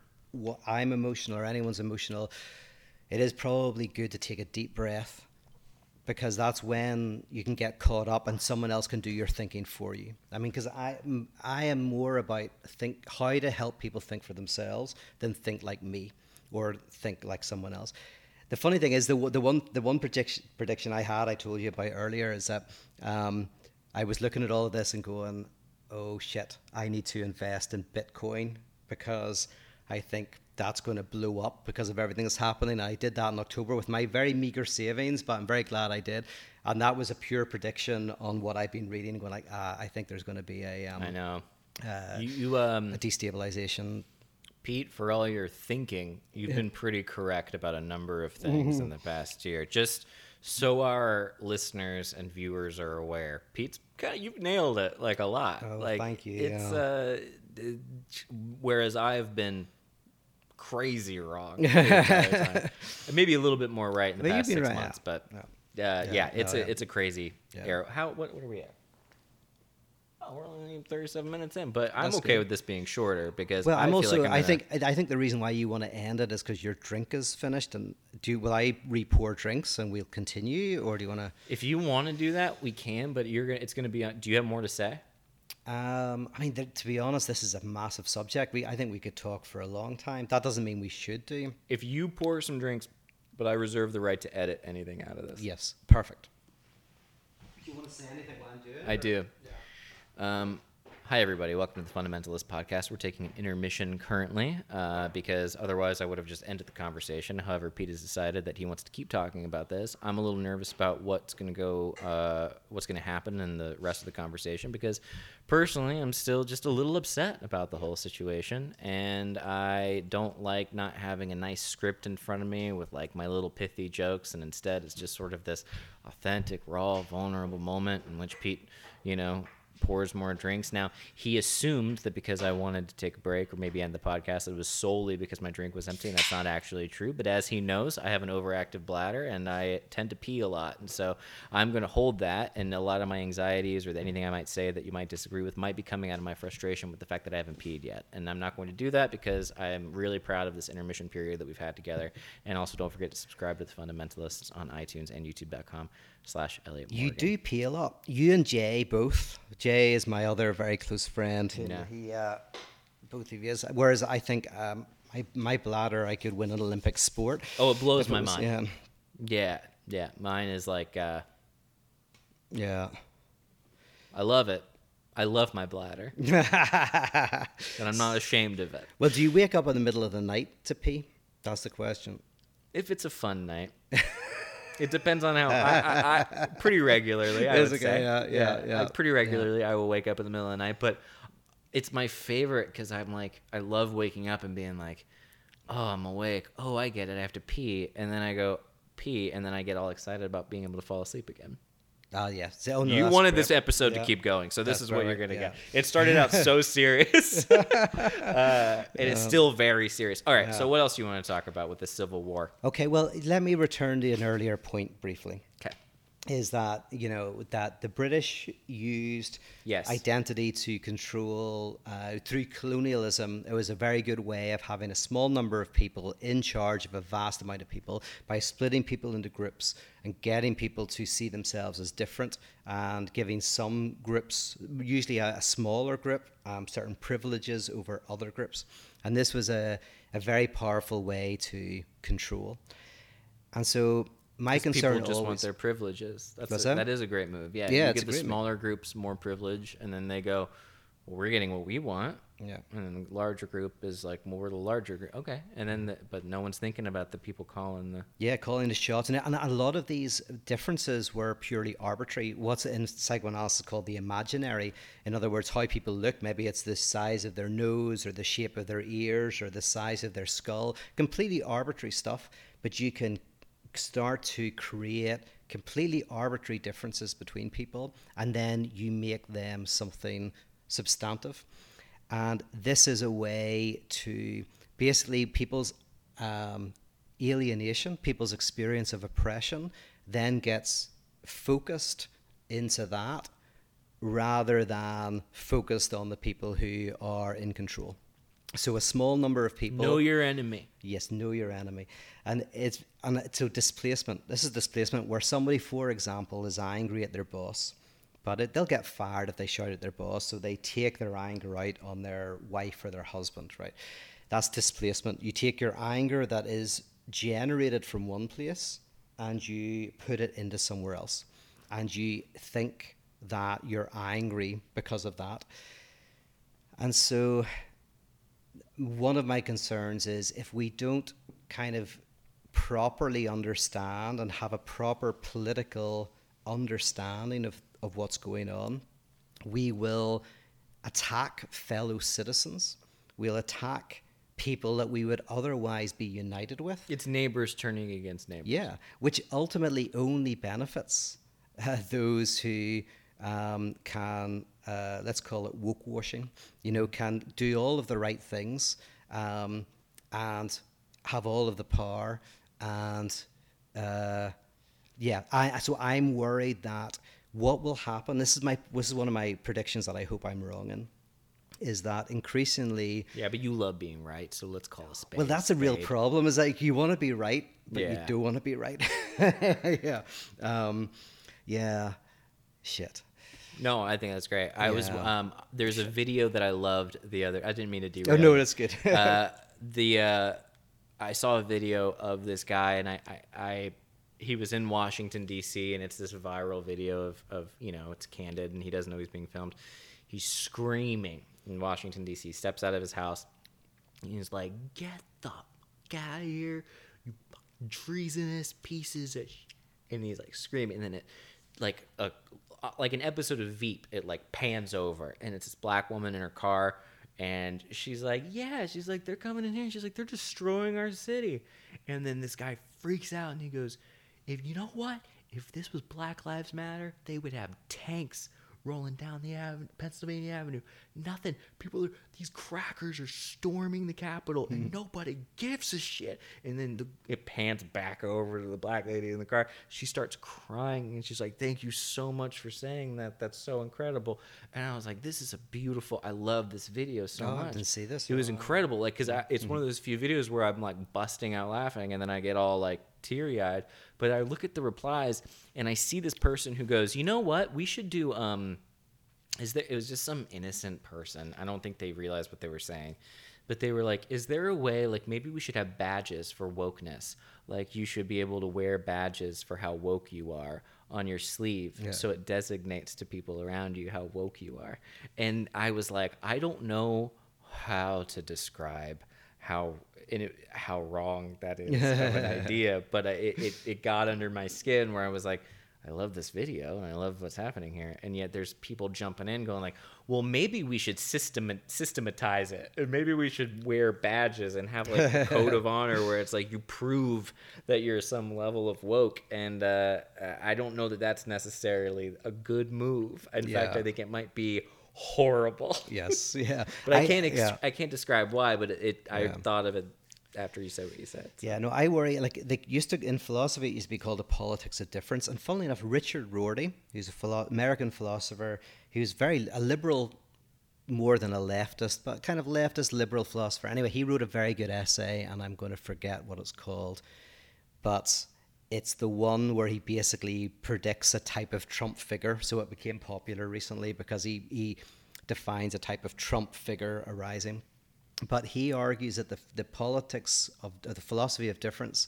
I'm emotional or anyone's emotional, it is probably good to take a deep breath, because that's when you can get caught up, and someone else can do your thinking for you. I mean, because I I am more about think how to help people think for themselves than think like me or think like someone else. The funny thing is, the the one the one prediction prediction I had I told you about earlier is that um, I was looking at all of this and going, oh shit, I need to invest in Bitcoin, because I think that's going to blow up because of everything that's happening. I did that in October with my very meager savings, but I'm very glad I did. And that was a pure prediction on what I've been reading, going like, ah, I think there's going to be a um, I know uh, you, you um a destabilization. Pete, for all your thinking, you've yeah. been pretty correct about a number of things mm-hmm. in the past year. Just so our listeners and viewers are aware, Pete's kind of, you've nailed it like a lot. Oh, like, thank you. It's yeah. uh, whereas I've been crazy wrong the entire time. Maybe a little bit more right in the but past six right months, out. But no. uh, yeah, yeah, it's no, a yeah. it's a crazy yeah. arrow. How what what are we at? Oh, we're only thirty-seven minutes in, but I'm That's okay good. with this being shorter, because well, I I'm feel also. Like I'm I think I think the reason why you want to end it is because your drink is finished, and do will I re-pour drinks and we'll continue, or do you want to? If you want to do that, we can, but you're gonna. It's gonna be. Do you have more to say? Um, I mean, th- to be honest, this is a massive subject. We I think we could talk for a long time. That doesn't mean we should do. If you pour some drinks, but I reserve the right to edit anything out of this. Yes, perfect. Do you want to say anything while I'm doing? I or? do. Yeah. Um, hi everybody, welcome to the Fundamentalists Podcast. We're taking an intermission currently, uh, because otherwise I would have just ended the conversation. However, Pete has decided that he wants to keep talking about this. I'm a little nervous about what's going to go, uh, what's going to happen in the rest of the conversation, because personally I'm still just a little upset about the whole situation, and I don't like not having a nice script in front of me with like my little pithy jokes, and instead it's just sort of this authentic, raw, vulnerable moment in which Pete, you know, pours more drinks. Now, he assumed that because I wanted to take a break or maybe end the podcast, it was solely because my drink was empty, and that's not actually true. But as he knows, I have an overactive bladder, and I tend to pee a lot. And so I'm going to hold that, and a lot of my anxieties or anything I might say that you might disagree with might be coming out of my frustration with the fact that I haven't peed yet. And I'm not going to do that, because I'm really proud of this intermission period that we've had together. And also, don't forget to subscribe to The Fundamentalists on iTunes and YouTube.com slash Elliot Morgan. You do pee a lot. You and Jay both. Jay is my other very close friend. Yeah. He, uh, both of you. Is, whereas I think um, my, my bladder, I could win an Olympic sport. Oh, it blows my it was, mind. Yeah. yeah, yeah. Mine is like... Uh, yeah. I love it. I love my bladder. And I'm not ashamed of it. Well, do you wake up in the middle of the night to pee? That's the question. If it's a fun night. It depends on how. I, I, I pretty regularly, I would okay. say. Yeah, yeah, yeah. yeah. I, pretty regularly, yeah. I will wake up in the middle of the night, but it's my favorite because I'm like, I love waking up and being like, oh, I'm awake. Oh, I get it. I have to pee, and then I go pee, and then I get all excited about being able to fall asleep again. Oh, yeah. So, oh, no, you wanted perfect. this episode yeah. to keep going, so this that's is perfect. what you're going to yeah. get. It started out so serious, uh, and yeah. it's still very serious. All right, yeah. so what else do you want to talk about with the Civil War? Okay, well, let me return to an earlier point briefly. Okay. Is that, you know, that the British used yes. identity to control, uh, through colonialism, it was a very good way of having a small number of people in charge of a vast amount of people by splitting people into groups and getting people to see themselves as different and giving some groups, usually a, a smaller group, um, certain privileges over other groups. And this was a, a very powerful way to control. And so... My concern people just always, want their privileges. That's a, that? that is a great move. Yeah, yeah you give the smaller move. groups more privilege, and then they go, well, "We're getting what we want." Yeah, and the larger group is like, "Well, we're the larger group." Okay, and then the, but no one's thinking about the people calling the yeah calling the shots, and and a lot of these differences were purely arbitrary. What's in psychoanalysis called the imaginary. In other words, how people look. Maybe it's the size of their nose, or the shape of their ears, or the size of their skull. Completely arbitrary stuff, but you can start to create completely arbitrary differences between people, and then you make them something substantive. And this is a way to basically people's um, alienation, people's experience of oppression, then gets focused into that rather than focused on the people who are in control. So a small number of people... Know your enemy. Yes, know your enemy. And it's and so displacement. This is displacement where somebody, for example, is angry at their boss, but it, they'll get fired if they shout at their boss, so they take their anger out on their wife or their husband, right? That's displacement. You take your anger that is generated from one place and you put it into somewhere else. And you think that you're angry because of that. And so... One of my concerns is if we don't kind of properly understand and have a proper political understanding of, of what's going on, we will attack fellow citizens. We'll attack people that we would otherwise be united with. It's neighbors turning against neighbors. Yeah, which ultimately only benefits uh, those who um, can... Uh, let's call it woke washing, you know, can do all of the right things um, and have all of the power. And uh, yeah, I, so I'm worried that what will happen, this is my this is one of my predictions that I hope I'm wrong in, is that increasingly... Yeah, but you love being right, so let's call a spade. Well, that's a real spade. problem, is like you want to be right, but yeah. you don't want to be right. yeah. Um, yeah. Shit. No, I think that's great. I yeah. was um, there's a video that I loved the other. I didn't mean to derail. Oh no, that's good. uh, the uh, I saw a video of this guy, and I, I, I he was in Washington D C, and it's this viral video of of you know it's candid, and he doesn't know he's being filmed. He's screaming in Washington D C. Steps out of his house, and he's like, "Get the fuck out of here, you fucking treasonous pieces of shit!" And he's like screaming, and then it like a like an episode of Veep, it like pans over and it's this black woman in her car, and she's like, yeah, she's like, they're coming in here. And she's like, they're destroying our city. And then this guy freaks out and he goes, if you know what, if this was Black Lives Matter, they would have tanks rolling down the avenue, Pennsylvania Avenue, nothing. People are, these crackers are storming the Capitol and mm. nobody gives a shit. And then the, it pans back over to the black lady in the car. She starts crying and she's like, thank you so much for saying that. That's so incredible. And I was like, this is a beautiful, I love this video so oh, much. I didn't see this. It was incredible. Like, cause I, it's mm-hmm. one of those few videos where I'm like busting out laughing and then I get all like teary-eyed, but I look at the replies and I see this person who goes, you know what, we should do um is there it was just some innocent person, I don't think they realized what they were saying, but they were like, is there a way, like maybe we should have badges for wokeness, like you should be able to wear badges for how woke you are on your sleeve, yeah. so it designates to people around you how woke you are. And I was like, I don't know how to describe how and it, how wrong that is of an idea, but it, it it got under my skin where I was like, I love this video and I love what's happening here, and yet there's people jumping in going like, well, maybe we should system systematize it, and maybe we should wear badges and have like a code of honor where it's like you prove that you're some level of woke, and uh, I don't know that that's necessarily a good move. In yeah. fact, I think it might be horrible. Yes, yeah. But I, I can't ex- yeah. I can't describe why, but it, it I yeah. thought of it after you said what you said. So. Yeah, no, I worry, like, they used to, in philosophy, it used to be called the politics of difference. And funnily enough, Richard Rorty, who's an philo- American philosopher, he was very, a liberal more than a leftist, but kind of leftist liberal philosopher. Anyway, he wrote a very good essay, and I'm going to forget what it's called, but it's the one where he basically predicts a type of Trump figure. So it became popular recently because he, he defines a type of Trump figure arising. But he argues that the the politics of uh, the philosophy of difference,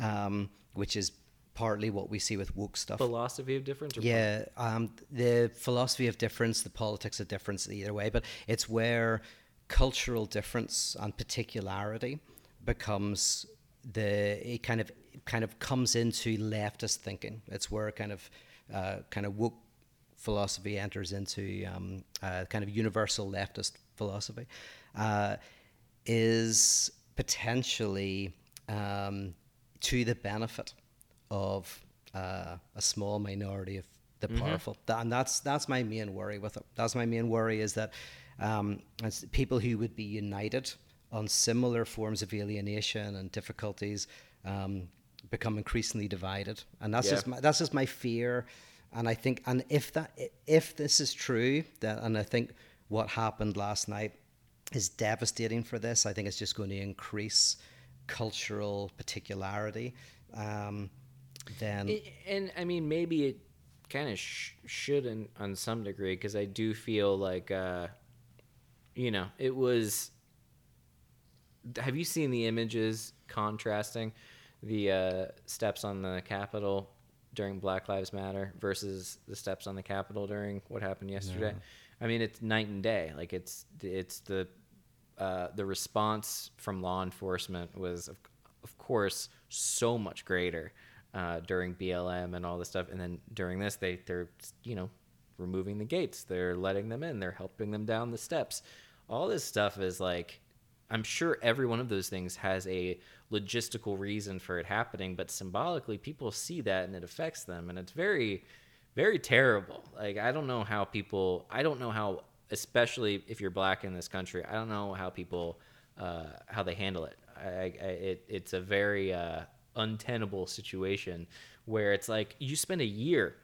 um, which is partly what we see with woke stuff. Philosophy of difference? Or yeah, um, the philosophy of difference, the politics of difference, either way. But it's where cultural difference and particularity becomes the it kind of kind of comes into leftist thinking. It's where kind of uh, kind of woke philosophy enters into um, uh, kind of universal leftist philosophy. Uh, is potentially um, to the benefit of uh, a small minority of the mm-hmm. powerful. Th- and that's that's my main worry with it. That's my main worry is that um, it's people who would be united on similar forms of alienation and difficulties um, become increasingly divided. And that's yeah. just my, that's just my fear. And I think, and if that if this is true, that and I think what happened last night is devastating for this. I think it's just going to increase cultural particularity. Um, then, it, and I mean, maybe it kind of sh- shouldn't on some degree, because I do feel like, uh, you know, it was. Have you seen the images contrasting the uh, steps on the Capitol during Black Lives Matter versus the steps on the Capitol during what happened yesterday? No. I mean, it's night and day. Like it's it's the uh, the response from law enforcement was, of, of course, so much greater uh, during B L M and all this stuff. And then during this, they they're you know removing the gates. They're letting them in. They're helping them down the steps. All this stuff is like, I'm sure every one of those things has a logistical reason for it happening. But symbolically, people see that and it affects them, and it's very. Very terrible. Like, I don't know how people, I don't know how, especially if you're black in this country, I don't know how people, uh, how they handle it. I, I it, it's a very uh, untenable situation where it's like you spend a year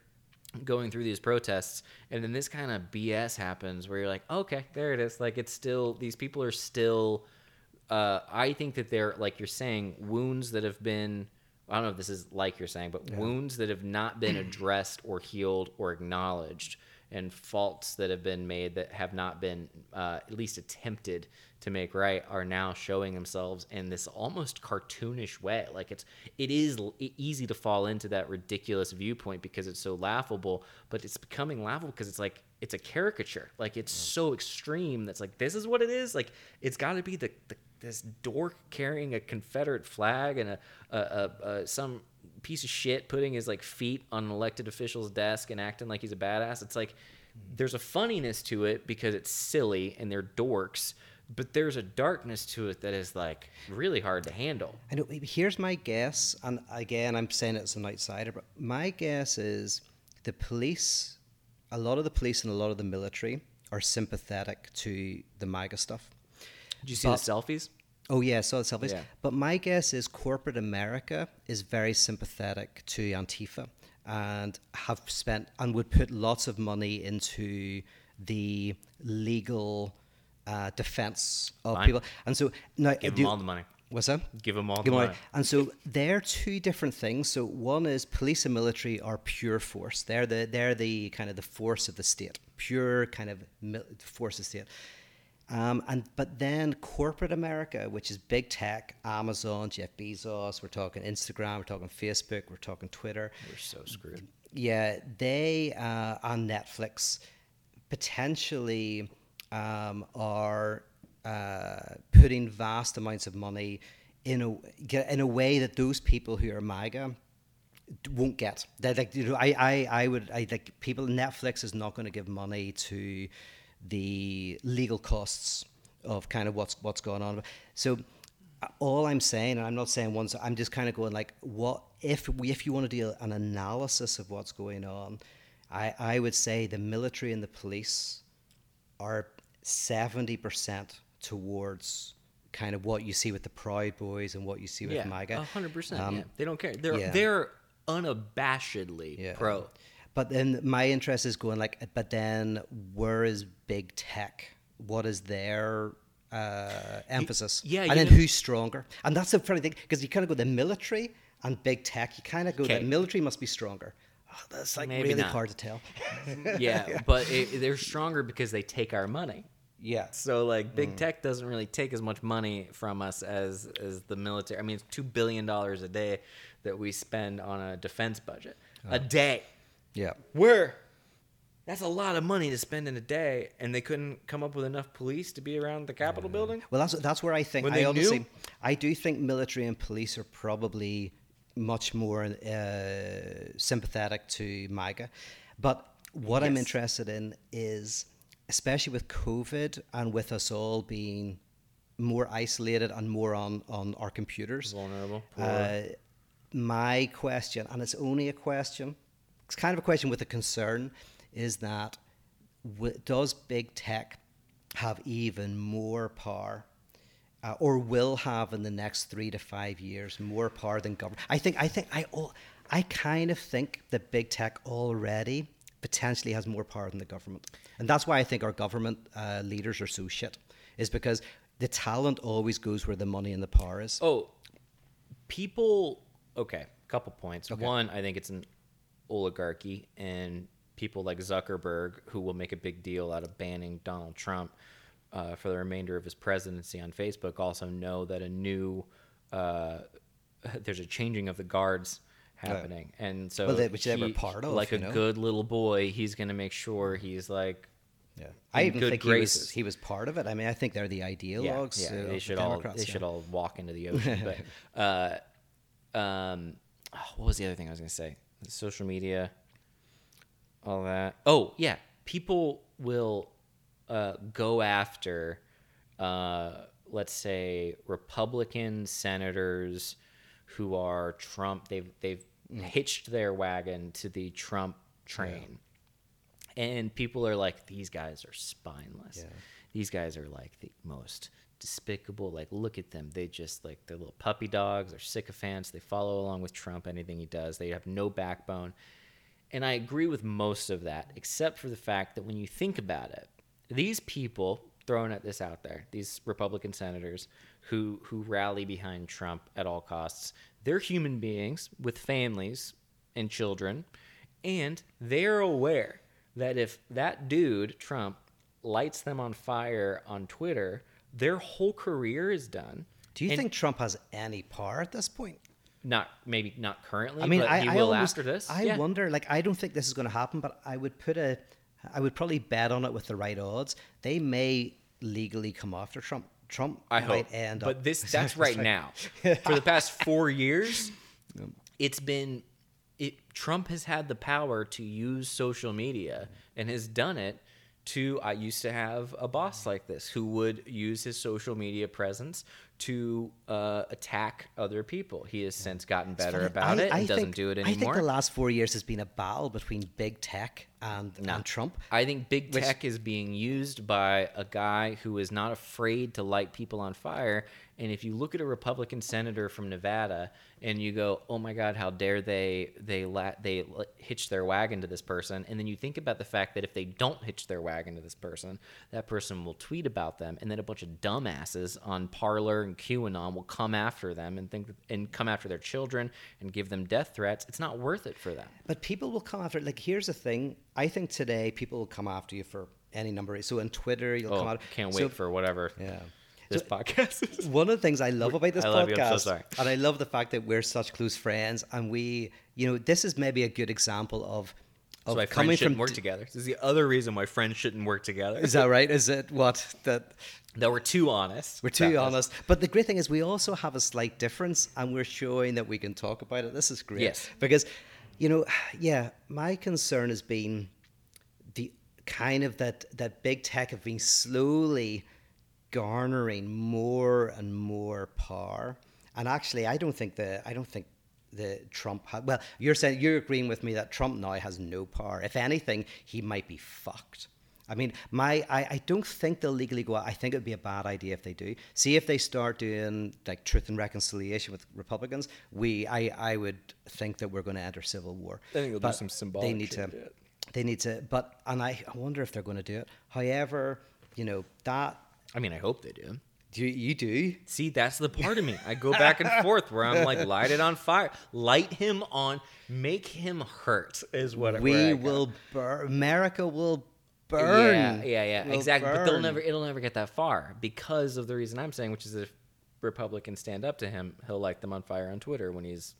going through these protests, and then this kind of B S happens where you're like, okay, there it is. Like, it's still, these people are still, uh, I think that they're, like you're saying, wounds that have been, I don't know if this is like you're saying, but yeah. wounds that have not been addressed or healed or acknowledged, and faults that have been made that have not been uh, at least attempted to make right are now showing themselves in this almost cartoonish way. Like it's, it is easy to fall into that ridiculous viewpoint because it's so laughable, but it's becoming laughable because it's like, it's a caricature. Like it's yeah. so extreme. That's like, this is what it is. Like it's gotta be the, the, this dork carrying a Confederate flag and a, a, a, a some piece of shit putting his like feet on an elected official's desk and acting like he's a badass. It's like there's a funniness to it because it's silly and they're dorks, but there's a darkness to it that is like really hard to handle. I know. Here's my guess, and again, I'm saying it as an outsider, but my guess is the police, a lot of the police and a lot of the military are sympathetic to the MAGA stuff. Did you see but, the selfies? Oh, yeah, I saw the selfies. Yeah. But my guess is corporate America is very sympathetic to Antifa and have spent and would put lots of money into the legal uh, defense of Fine. people. And so now, give do, them all the money. What's that? Give them all give the money. money. And so they're two different things. So one is police and military are pure force. They're the they're the kind of the force of the state, pure kind of mil- force of the state. Um, and but then corporate America, which is big tech, Amazon, Jeff Bezos, we're talking Instagram, we're talking Facebook, we're talking Twitter. We're so screwed. Yeah, they uh, on Netflix potentially um, are uh, putting vast amounts of money in a in a way that those people who are MAGA won't get. They're like, you know, I, I, I would I like people. Netflix is not going to give money to the legal costs of kind of what's what's going on. So all I'm saying, and I'm not saying once, I'm just kind of going like, what if we, if you want to do an analysis of what's going on, I, I would say the military and the police are seventy percent towards kind of what you see with the Proud Boys and what you see with yeah, MAGA. one hundred percent, um, yeah, they don't care. They're yeah. they're unabashedly yeah. pro. But then my interest is going like, but then where is big tech? What is their uh, emphasis? Yeah, and then know. who's stronger? And that's the funny thing, because you kind of go the military and big tech. You kind of go, okay, the military must be stronger. Oh, that's like Maybe really not. hard to tell. yeah, yeah, but it, they're stronger because they take our money. Yeah. So like big mm. tech doesn't really take as much money from us as as the military. I mean, it's two billion dollars a day that we spend on a defense budget oh. a day. Yeah. We're that's a lot of money to spend in a day, and they couldn't come up with enough police to be around the Capitol mm. building. Well, that's that's where I think when I honestly I do think military and police are probably much more uh, sympathetic to MAGA. But what yes. I'm interested in is, especially with COVID and with us all being more isolated and more on, on our computers. Vulnerable. Uh, my question, and it's only a question, it's kind of a question with a concern, is that w- does big tech have even more power uh, or will have in the next three to five years more power than government? I think, I think, I, all, I kind of think that big tech already potentially has more power than the government. And that's why I think our government uh, leaders are so shit, is because the talent always goes where the money and the power is. Oh, people, okay, a couple points. Okay. One, I think it's an oligarchy, and people like Zuckerberg, who will make a big deal out of banning Donald Trump uh, for the remainder of his presidency on Facebook, also know that a new, uh, there's a changing of the guards happening, yeah. and so well, they, which he, they were part of, like a know? good little boy, he's going to make sure he's like, yeah. I even think he was, he was part of it. I mean, I think they're the ideologues. Yeah, yeah. They should the all Democrats, they yeah. should all walk into the ocean. But uh, um, oh, what was the other thing I was going to say? Social media, all that. Oh yeah, people will uh, go after, uh, let's say, Republican senators who are Trump. They've they've hitched their wagon to the Trump train. Yeah. And people are like, these guys are spineless. Yeah. These guys are like the most despicable. Like, look at them. They just like, they're little puppy dogs. They're sycophants. They follow along with Trump, anything he does. They have no backbone. And I agree with most of that, except for the fact that when you think about it, these people, throwing at this out there, these Republican senators who who rally behind Trump at all costs, they're human beings with families and children, and they're aware that if that dude, Trump, lights them on fire on Twitter, their whole career is done. Do you and think Trump has any power at this point? Not maybe not currently, I mean, but I, he I will almost, after this. I yeah. wonder, like, I don't think this is going to happen, but I would put a, I would probably bet on it with the right odds. They may legally come after Trump. Trump I might hope, end but up. this that's right now. For the past four years, it's been it. Trump has had the power to use social media and has done it. To I used to have a boss like this who would use his social media presence to uh, attack other people. He has since gotten better about I, it and I doesn't think, do it anymore. I think the last four years has been a battle between big tech and, no. and Trump. I think big which, tech is being used by a guy who is not afraid to light people on fire. And if you look at a Republican senator from Nevada and you go, oh my God, how dare they they la- they hitch their wagon to this person. And then you think about the fact that if they don't hitch their wagon to this person, that person will tweet about them. And then a bunch of dumbasses on Parler and QAnon will come after them and think and come after their children and give them death threats. It's not worth it for them. But people will come after it. Like, here's the thing. I think today people will come after you for any number. So on Twitter, you'll oh, come out. Can't wait so, for whatever. Yeah. This so podcast. One of the things I love about this I love podcast, you, I'm so sorry. And I love the fact that we're such close friends, and we, you know, this is maybe a good example of So my friends shouldn't work d- together. This is the other reason why friends shouldn't work together. Is that right? Is it what? That that we're too honest. We're too honest. Was. But the great thing is we also have a slight difference, and we're showing that we can talk about it. This is great. Yes. Because, you know, yeah, my concern has been the kind of that, that big tech have been slowly garnering more and more power. And actually, I don't think the, I don't think the Trump, ha- well, you're saying, you're agreeing with me that Trump now has no power. If anything, he might be fucked. I mean, my, I, I don't think they'll legally go out. I think it would be a bad idea if they do. See, if they start doing like truth and reconciliation with Republicans, we, I, I would think that we're going to enter civil war. I think they'll but do some symbolic they need shit. To, they need to, but, and I, I wonder if they're going to do it. However, you know, that. I mean, I hope they do. Do you do? See, that's the part of me. I go back and forth where I'm like, light it on fire. Light him on. Make him hurt is what we will burn. America will burn. Yeah, yeah, yeah. We'll exactly. Burn. But they'll never, it'll never get that far because of the reason I'm saying, which is if Republicans stand up to him, he'll light them on fire on Twitter when he's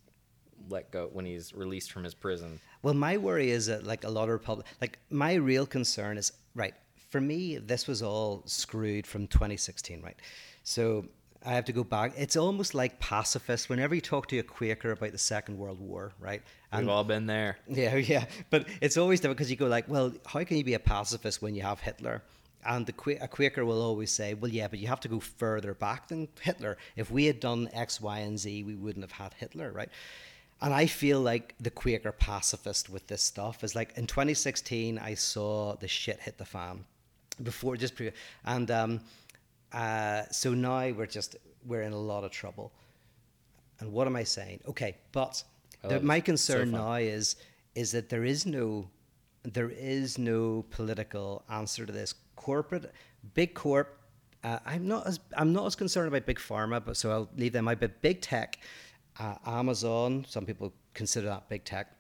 let go, when he's released from his prison. Well, my worry is that like a lot of Republicans, like my real concern is, right, for me, this was all screwed from twenty sixteen, right? So I have to go back. It's almost like pacifists. Whenever you talk to a Quaker about the Second World War, right? And we've all been there. Yeah, yeah. But it's always different because you go like, well, how can you be a pacifist when you have Hitler? And the Qu- a Quaker will always say, well, yeah, but you have to go further back than Hitler. If we had done X, Y, and Z, we wouldn't have had Hitler, right? And I feel like the Quaker pacifist with this stuff is like, in twenty sixteen, I saw the shit hit the fan. Before just pre- and um, uh, so now we're just we're in a lot of trouble. And what am I saying? Okay, but the, my concern so now is is that there is no there is no political answer to this. Corporate, big corp. Uh, I'm not as I'm not as concerned about big pharma, but so I'll leave them out. But big tech, uh, Amazon. Some people consider that big tech.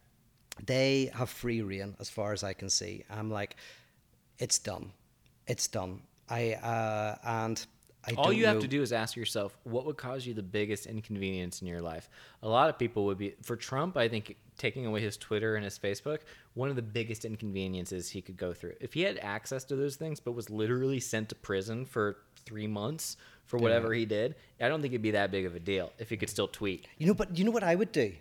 They have free rein as far as I can see. I'm like, it's done. It's done. I uh, and I all don't you have know. to do is ask yourself what would cause you the biggest inconvenience in your life. A lot of people would be for Trump. I think taking away his Twitter and his Facebook, one of the biggest inconveniences he could go through if he had access to those things, but was literally sent to prison for three months for whatever yeah. he did. I don't think it'd be that big of a deal if he could still tweet. You know, but you know what I would do.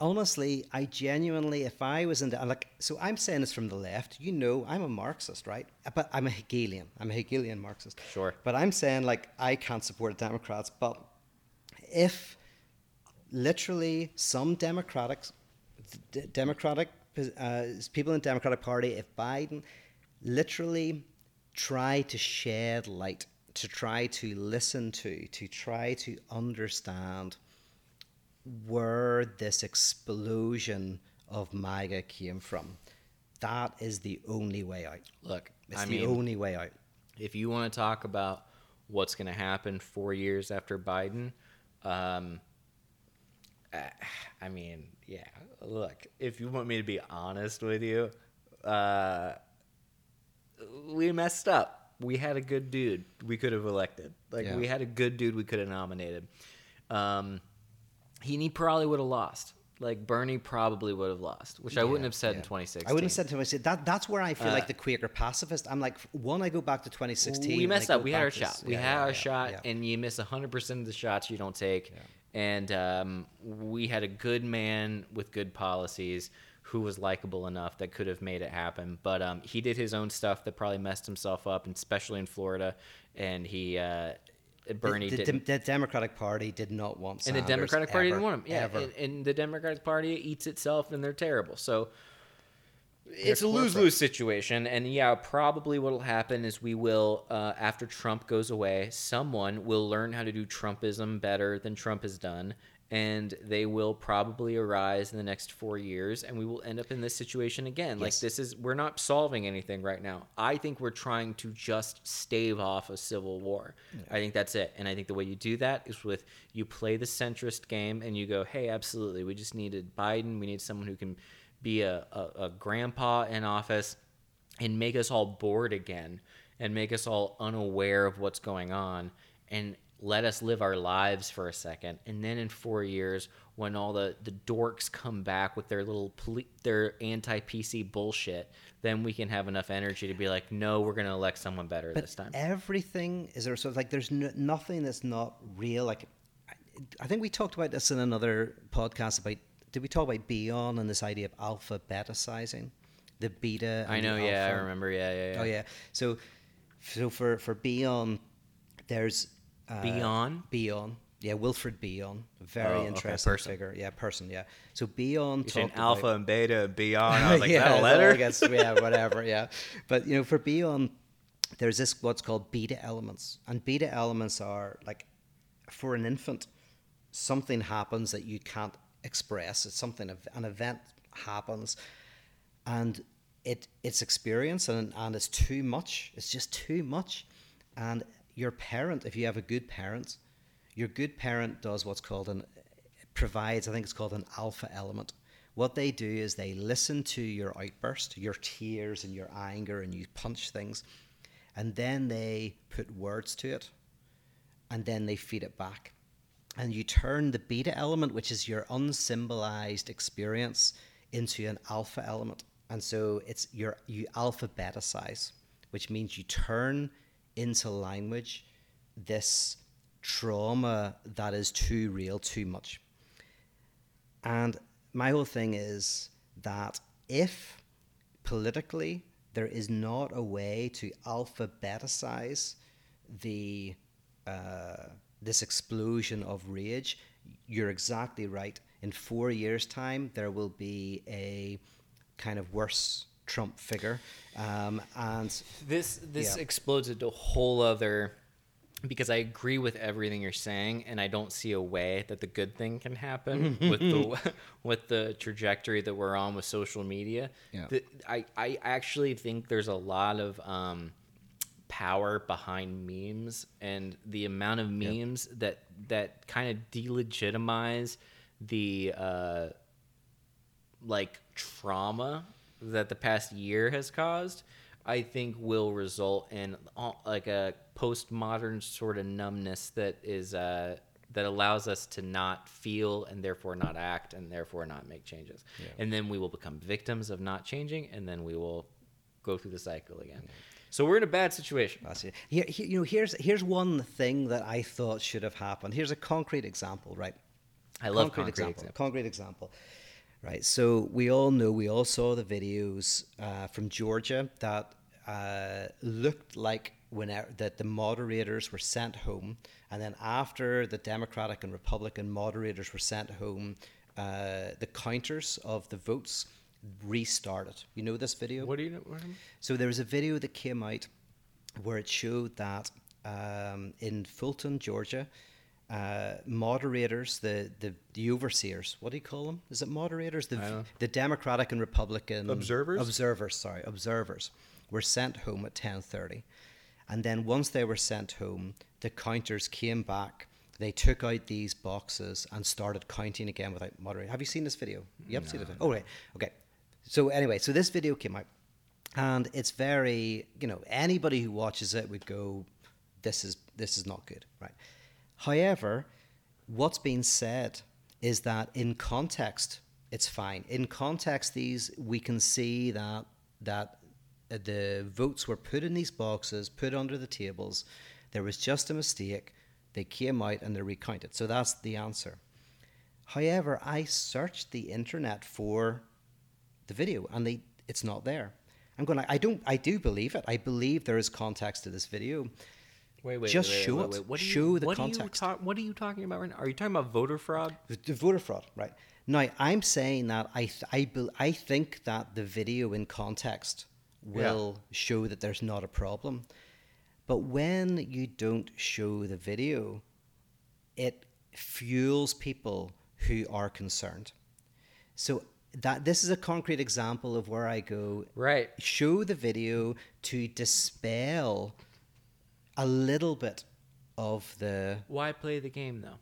Honestly, I genuinely, if I was in the, like, so I'm saying this from the left, you know, I'm a Marxist, right? But I'm a Hegelian. I'm a Hegelian Marxist. Sure. But I'm saying, like, I can't support Democrats, but if literally some Democratic, d- Democratic, uh, people in the Democratic Party, if Biden literally try to shed light, to try to listen to, to try to understand where this explosion of MAGA came from. That is the only way out. Look, it's I the mean, only way out. If you want to talk about what's going to happen four years after Biden, um, I mean, yeah, look, if you want me to be honest with you, uh, we messed up. We had a good dude we could have elected. Like, yeah. we had a good dude we could have nominated. Um, He probably would have lost. Like, Bernie probably would have lost, which I yeah, wouldn't have said yeah. in twenty sixteen. I wouldn't have said in twenty sixteen. That, that's where I feel uh, like the Quaker pacifist. I'm like, one, I go back to twenty sixteen. We messed up. We had our shot. This, we yeah, had yeah, our yeah, shot, yeah. and you miss one hundred percent of the shots you don't take. Yeah. And um, we had a good man with good policies who was likable enough that could have made it happen. But um, he did his own stuff that probably messed himself up, and especially in Florida. And he... Uh, Bernie the, the, the Democratic Party did not want Sanders. And the Democratic Party ever, didn't want him. Yeah, and, and the Democratic Party eats itself, and they're terrible. So they're it's corporate. a lose-lose situation. And yeah, probably what will happen is we will, uh, after Trump goes away, someone will learn how to do Trumpism better than Trump has done. And they will probably arise in the next four years, and we will end up in this situation again. Yes. Like, this is, we're not solving anything right now. I think we're trying to just stave off a civil war. Yeah. I think that's it. And I think the way you do that is with, you play the centrist game, and you go, hey, absolutely, we just needed Biden. We need someone who can be a, a, a grandpa in office and make us all bored again and make us all unaware of what's going on. And let us live our lives for a second. And then in four years, when all the, the dorks come back with their little poli- their anti-P C bullshit, then we can have enough energy to be like, no, we're going to elect someone better but this time. Everything is there. So like there's no, nothing that's not real. Like I, I think we talked about this in another podcast about, did we talk about Bion and this idea of alpha betasizing? The beta and I know, the yeah, alpha. I remember, yeah, yeah, yeah. Oh, yeah. So so for, for Bion, there's... Uh, Bion? Bion. Yeah, Wilfred Bion. Very oh, interesting okay, figure. Yeah, person, yeah. So Bion talked about... alpha and beta and Bion. I was like, yeah, that a letter? Gets, yeah, whatever, yeah. But, you know, for Bion, there's this what's called beta elements. And beta elements are, like, for an infant, something happens that you can't express. It's something, an event happens, and it it's experience and, and it's too much. It's just too much. And your parent, if you have a good parent, your good parent does what's called an, provides, I think it's called an alpha element. What they do is they listen to your outburst, your tears and your anger, and you punch things. And then they put words to it. And then they feed it back. And you turn the beta element, which is your unsymbolized experience, into an alpha element. And so it's your you alphabetize, which means you turn into language this trauma that is too real, too much. And my whole thing is that if politically there is not a way to alphabetize the uh, this explosion of rage, you're exactly right. In four years' time, there will be a kind of worse Trump figure, um, and this this yeah. explodes into a whole other. Because I agree with everything you're saying, and I don't see a way that the good thing can happen with the with the trajectory that we're on with social media. Yeah. The, I I actually think there's a lot of um, power behind memes, and the amount of memes yep. that that kind of delegitimize the uh, like trauma that the past year has caused, I think will result in uh, like a postmodern sort of numbness that is uh, that allows us to not feel and therefore not act and therefore not make changes. Yeah. And then we will become victims of not changing, and then we will go through the cycle again. Yeah. So we're in a bad situation. Here, here, you know, here's here's one thing that I thought should have happened. Here's a concrete example, right? I love concrete, concrete example. example. Concrete example. Right, so we all know, we all saw the videos uh, from Georgia that uh, looked like when that the moderators were sent home, and then after the Democratic and Republican moderators were sent home, uh, the counters of the votes restarted. You know this video? What do you know? So there was a video that came out where it showed that um, in Fulton, Georgia, Uh, moderators, the, the the overseers, what do you call them? Is it moderators? The the Democratic and Republican observers. Observers, sorry, observers were sent home at ten thirty, and then once they were sent home, the counters came back. They took out these boxes and started counting again without moderating. Have you seen this video? You haven't no, seen it. No. Oh right, okay. So anyway, so this video came out, and it's very, you know, anybody who watches it would go, this is this is not good, right? However, what's being said is that in context, it's fine. In context, these we can see that that the votes were put in these boxes, put under the tables. There was just a mistake. They came out and they're recounted. So that's the answer. However, I searched the internet for the video, and they, it's not there. I'm going. I don't. I do believe it. I believe there is context to this video. Wait, wait, Just wait, show wait, wait, it. Wait, wait. Show you, the what context. Are ta- what are you talking about right now? Are you talking about voter fraud? The voter fraud, right. Now, I'm saying that I th- I, be- I think that the video in context will yeah. show that there's not a problem. But when you don't show the video, it fuels people who are concerned. So that this is a concrete example of where I go, right. Show the video to dispel... a little bit of the... Why play the game, though?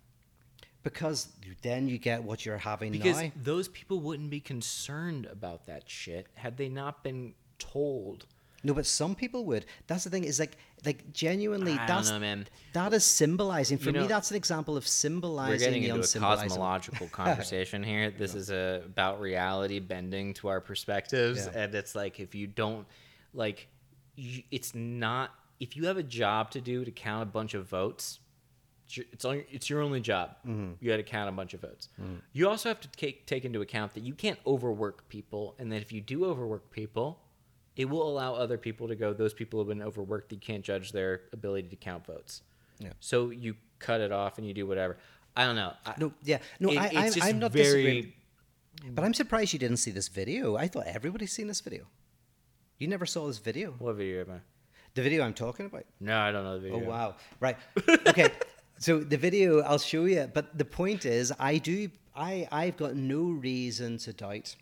Because then you get what you're having because now. Because those people wouldn't be concerned about that shit had they not been told No, but some people would. That's the thing. Is like, like genuinely. I that's, don't know, man. That is symbolizing. For you know, me, that's an example of symbolizing. We're getting the into a cosmological conversation here. This is a, about reality bending to our perspectives, yeah. and it's like if you don't, like, you, it's not. If you have a job to do to count a bunch of votes, it's on, it's your only job. Mm-hmm. You got to count a bunch of votes. Mm-hmm. You also have to take take into account that you can't overwork people, and that if you do overwork people, it will allow other people to go, those people have been overworked. You can't judge their ability to count votes. Yeah. So you cut it off and you do whatever. I don't know. I, no, yeah. No, it, I, it's I, I'm not very... disagreeing. But I'm surprised you didn't see this video. I thought everybody's seen this video. You never saw this video. What video am I? The video I'm talking about. No, I don't know the video. Oh, wow. Right. Okay. So the video, I'll show you. But the point is, I do, I, I've got no reason to doubt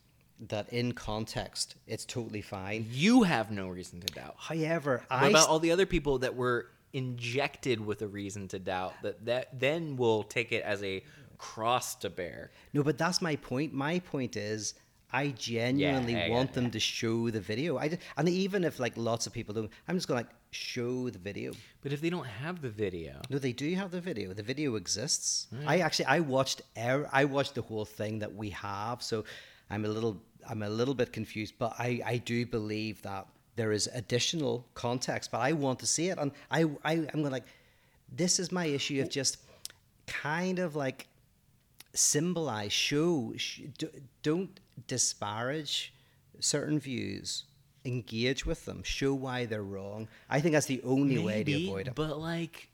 that in context, it's totally fine. You have no reason to doubt. However, I... What about all the other people that were injected with a reason to doubt that, that then will take it as a cross to bear? No, but that's my point. My point is I genuinely yeah, yeah, want yeah, them yeah. to show the video. I, and even if like lots of people don't, I'm just going to like show the video. But if they don't have the video... No, they do have the video. The video exists. Mm. I actually, I watched, I watched the whole thing that we have. So I'm a little... I'm a little bit confused, but I, I do believe that there is additional context, but I want to see it. And I, I, I'm going to like, this is my issue of just kind of like symbolize, show, sh- don't disparage certain views, engage with them, show why they're wrong. I think that's the only Maybe, way to avoid it. But like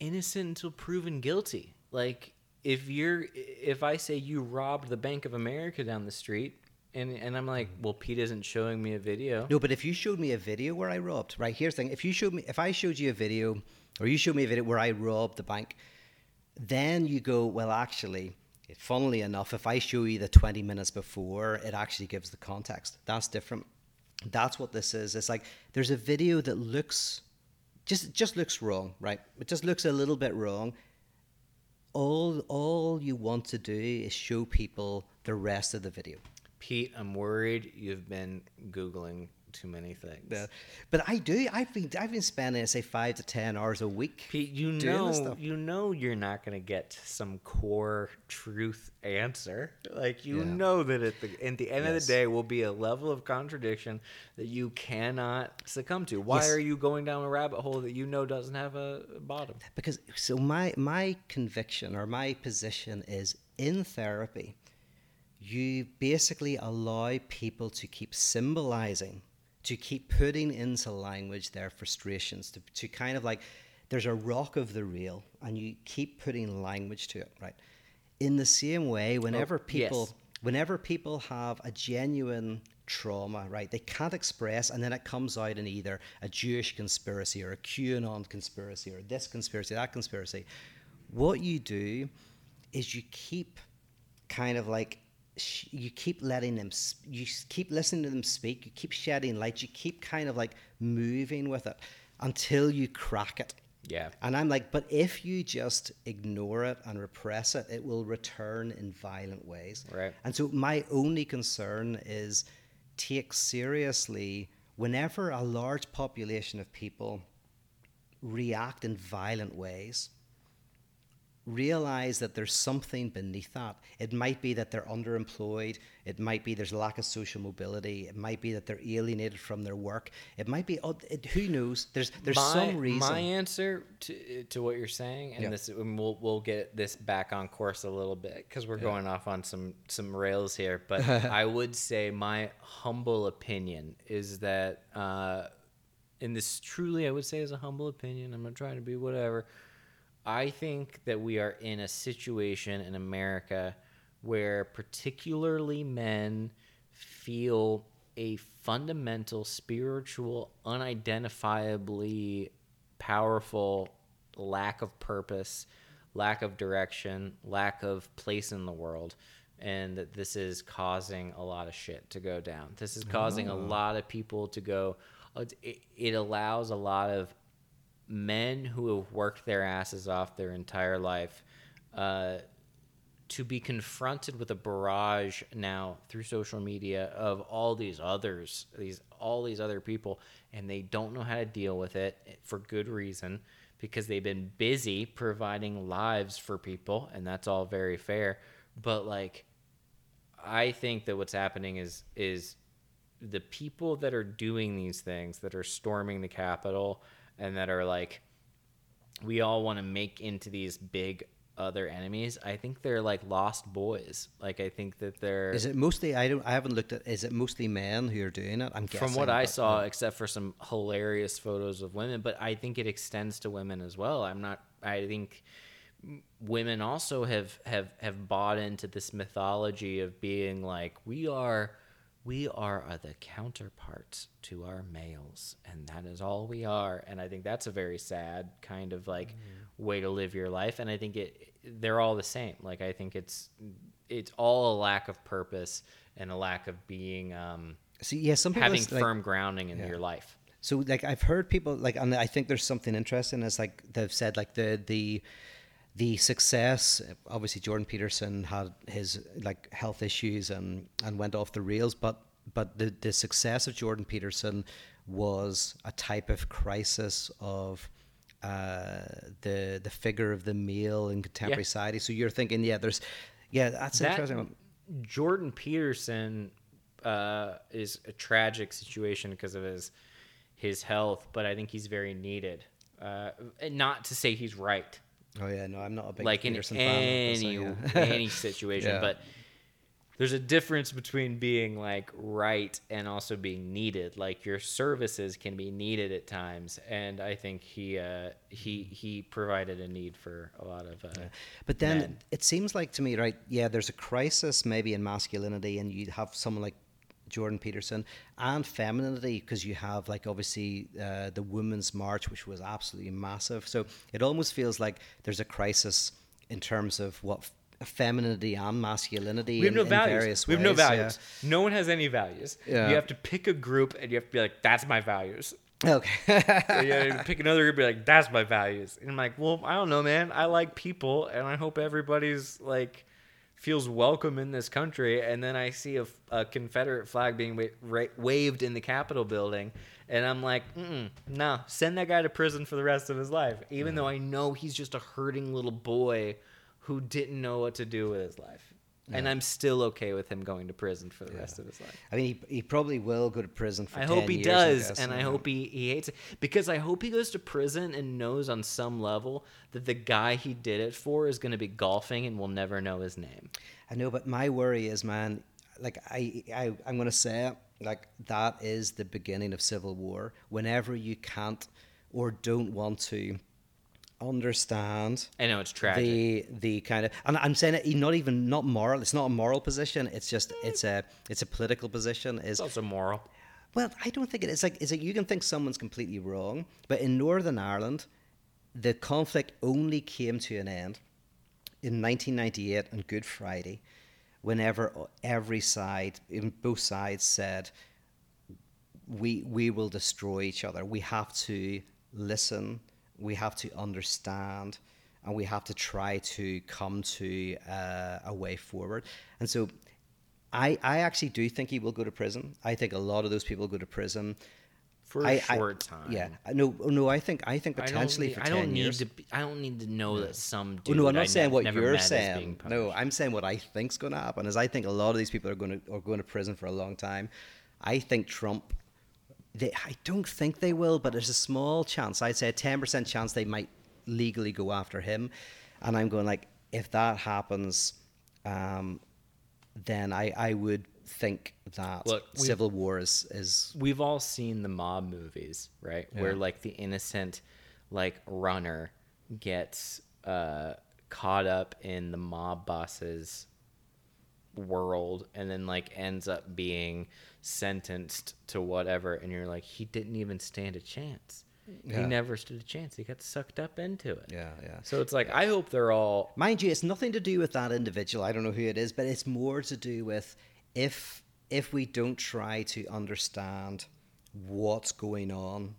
innocent until proven guilty. Like if you're, if I say you robbed the Bank of America down the street, and, and I'm like, well, Pete isn't showing me a video. No, but if you showed me a video where I robbed, right, here's the thing. If you showed me, if I showed you a video, or you showed me a video where I robbed the bank, then you go, well, actually, funnily enough, if I show you the twenty minutes before, it actually gives the context. That's different. That's what this is. It's like, there's a video that looks, just just looks wrong, right? It just looks a little bit wrong. All all you want to do is show people the rest of the video. Pete, I'm worried you've been Googling too many things. Yeah. But I do. I've been I've been spending say five to ten hours a week. Pete, you know this stuff. You know you're not going to get some core truth answer. Like you yeah. know that at the at the end yes. of the day will be a level of contradiction that you cannot succumb to. Why yes. are you going down a rabbit hole that you know doesn't have a bottom? Because so my my conviction or my position is in therapy, you basically allow people to keep symbolizing, to keep putting into language their frustrations, to, to kind of like, there's a rock of the real, and you keep putting language to it, right? In the same way, whenever oh, people yes. whenever people have a genuine trauma, right, they can't express, and then it comes out in either a Jewish conspiracy or a QAnon conspiracy or this conspiracy, that conspiracy. What you do is you keep kind of like, you keep letting them, you keep listening to them speak, you keep shedding light, you keep kind of like moving with it until you crack it. Yeah. And I'm like, but if you just ignore it and repress it, it will return in violent ways. Right. And so my only concern is take seriously whenever a large population of people react in violent ways, realize that there's something beneath that. It might be that they're underemployed. It might be there's a lack of social mobility. It might be that they're alienated from their work. It might be, oh, it, who knows? There's there's my, some reason. My answer to to what you're saying, and yeah. this and we'll we'll get this back on course a little bit because we're yeah. going off on some some rails here. But I would say my humble opinion is that, uh, and this truly I would say is a humble opinion. I'm not trying to be whatever. I think that we are in a situation in America where particularly men feel a fundamental, spiritual, unidentifiably powerful lack of purpose, lack of direction, lack of place in the world, and that this is causing a lot of shit to go down. This is causing oh. a lot of people to go... It, it allows a lot of men who have worked their asses off their entire life uh, to be confronted with a barrage now through social media of all these others, these all these other people, and they don't know how to deal with it for good reason because they've been busy providing lives for people, and that's all very fair. But like, I think that what's happening is is the people that are doing these things, that are storming the Capitol, and that are like, we all want to make into these big other enemies. I think they're like lost boys. Like I think that they're. Is it mostly? I don't. I haven't looked at. Is it mostly men who are doing it? I'm guessing. From what I saw, that. Except for some hilarious photos of women, but I think it extends to women as well. I'm not. I think women also have have have bought into this mythology of being like we are. We are the counterparts to our males, and that is all we are. And I think that's a very sad kind of like mm-hmm. way to live your life. And I think it they're all the same. Like I think it's it's all a lack of purpose and a lack of being um See, yeah, some having like, firm grounding in yeah. your life. So like I've heard people like, and I think there's something interesting. Is like they've said like the the. The success, obviously Jordan Peterson had his like health issues and, and went off the rails, but but the, the success of Jordan Peterson was a type of crisis of uh, the the figure of the male in contemporary yeah. society. So you're thinking, yeah, there's, yeah, that's that, interesting. Jordan Peterson uh, is a tragic situation because of his his health, but I think he's very needed. Uh, not to say he's right. Oh yeah, no, I'm not a big like Peterson in any fan, so, yeah. any situation, yeah. But there's a difference between being like right and also being needed. Like your services can be needed at times, and I think he uh, he he provided a need for a lot of. Uh, yeah. But then men. It seems like to me, right? Yeah, there's a crisis maybe in masculinity, and you have someone like Jordan Peterson, and femininity, because you have like obviously uh, the Women's March, which was absolutely massive. So it almost feels like there's a crisis in terms of what f- femininity and masculinity. We have in, no values. Various we have ways. No values. Yeah. No one has any values. Yeah. You have to pick a group, and you have to be like, "That's my values." Okay. So you have to pick another group, and be like, "That's my values." And I'm like, "Well, I don't know, man. I like people, and I hope everybody's like." Feels welcome in this country, and then I see a, a Confederate flag being wa- ra- waved in the Capitol building, and I'm like, mm no, send that guy to prison for the rest of his life, even mm. though I know he's just a hurting little boy who didn't know what to do with his life. Yeah. And I'm still okay with him going to prison for the yeah. rest of his life. I mean, he, he probably will go to prison for I ten years. I hope he years, does, I guess, and I, I hope he, he hates it. Because I hope he goes to prison and knows on some level that the guy he did it for is going to be golfing and will never know his name. I know, but my worry is, man, like I, I, I'm going to say it, like that is the beginning of civil war. Whenever you can't or don't want to understand I know it's tragic the the kind of and I'm saying it not even not moral it's not a moral position it's just it's a it's a political position is it's also moral well I don't think it is like is like you can think someone's completely wrong, but in Northern Ireland the conflict only came to an end in nineteen ninety-eight on Good Friday whenever every side in both sides said we we will destroy each other, we have to listen, we have to understand, and we have to try to come to uh, a way forward. And so I I actually do think he will go to prison. I think a lot of those people go to prison. For a I, short I, time. Yeah. No, no, I think I think potentially I don't, for I ten don't years. Need to be, I don't need to know that some dude. Oh, no, I'm not I saying ne- what you're saying. No, I'm saying what I think's going to happen is I think a lot of these people are going to are going to prison for a long time. I think Trump... They, I don't think they will, but there's a small chance. I'd say a ten percent chance they might legally go after him. And I'm going like, if that happens, um, then I, I would think that Look, civil war is, is... We've all seen the mob movies, right? Yeah. Where like the innocent like runner gets uh, caught up in the mob boss's world and then like ends up being... sentenced to whatever, and you're like, he didn't even stand a chance. Yeah. He never stood a chance. He got sucked up into it. Yeah, yeah. So it's like, yeah. I hope they're all... Mind you, it's nothing to do with that individual. I don't know who it is, but it's more to do with if if we don't try to understand what's going on,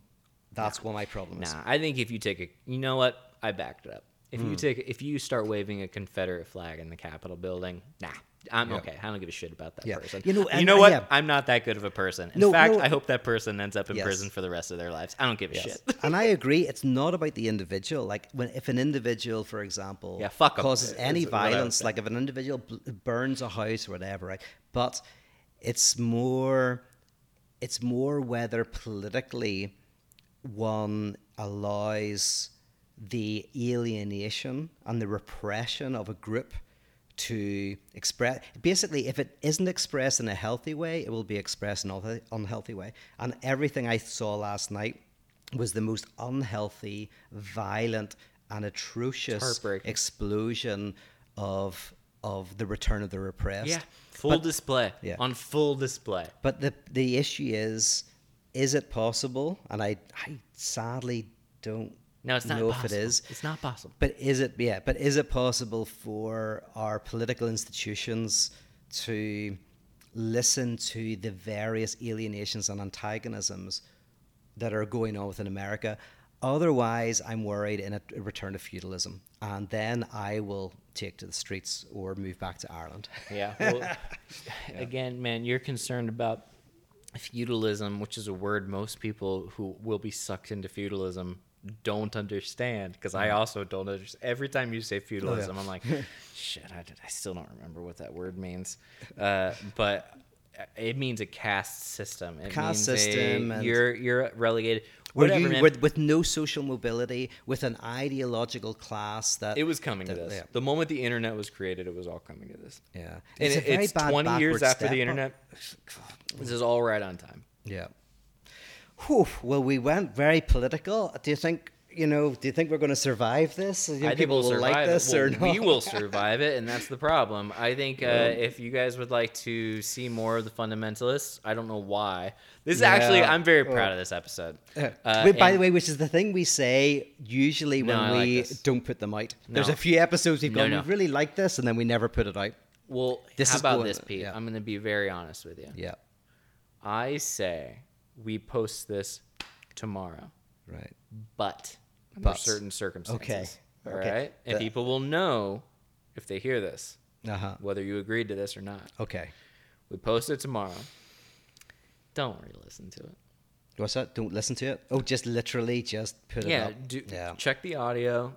that's nah. what my problem is. Nah, I think if you take a... You know what? I backed it up. If mm. you take, if you start waving a Confederate flag in the Capitol building, nah, I'm yeah. okay. I don't give a shit about that yeah. person. You know, and, you know what? Uh, yeah. I'm not that good of a person. In no, fact, no. I hope that person ends up in yes. prison for the rest of their lives. I don't give a yes. shit. And I agree. It's not about the individual. Like when, if an individual, for example, yeah, fuck causes em. any it's violence, like if an individual burns a house or whatever, right? But it's more, it's more whether politically one allows the alienation and the repression of a group to express. Basically, if it isn't expressed in a healthy way, it will be expressed in an unhealthy way. And everything I saw last night was the most unhealthy, violent, and atrocious explosion of of the return of the repressed. Yeah, full but, display, yeah. on full display. But the, the issue is, is it possible? And I, I sadly don't No, it's not know possible. If it is. It's not possible. But is it? Yeah. But is it possible for our political institutions to listen to the various alienations and antagonisms that are going on within America? Otherwise, I'm worried in a return to feudalism, and then I will take to the streets or move back to Ireland. Yeah. Well, yeah. Again, man, you're concerned about feudalism, which is a word most people who will be sucked into feudalism don't understand, because I also don't understand. Every time you say feudalism, oh, yeah. I'm like, shit, I, did, I still don't remember what that word means. Uh, but it means a caste system. It caste means system. A, and you're you're relegated. Whatever, you, with, with no social mobility, with an ideological class that... It was coming that, to this. Yeah. The moment the internet was created, it was all coming to this. Yeah. It's and a very it's bad twenty years after the internet. Up. This is all right on time. Yeah. Whew, well, we went very political. Do you think, you know, do you think we're going to survive this? Do you think I think people we'll will like this well, or not? We will survive it, and that's the problem. I think uh, yeah. if you guys would like to see more of the fundamentalists, I don't know why. This is yeah. actually, I'm very proud of this episode. Uh, uh, by the way, which is the thing we say usually when no, we like don't put them out. No. There's a few episodes we've gone, no, no. we really like this, and then we never put it out. Well, this how is about this, Pete? Yeah. I'm going to be very honest with you. Yeah. I say... we post this tomorrow. Right. But, but. under certain circumstances. Okay. All okay. right? And the, people will know if they hear this, uh-huh. whether you agreed to this or not. Okay. We post it tomorrow. Don't re-listen to it. What's that? Don't listen to it? Oh, just literally just put yeah, it up. Do, yeah. Check the audio.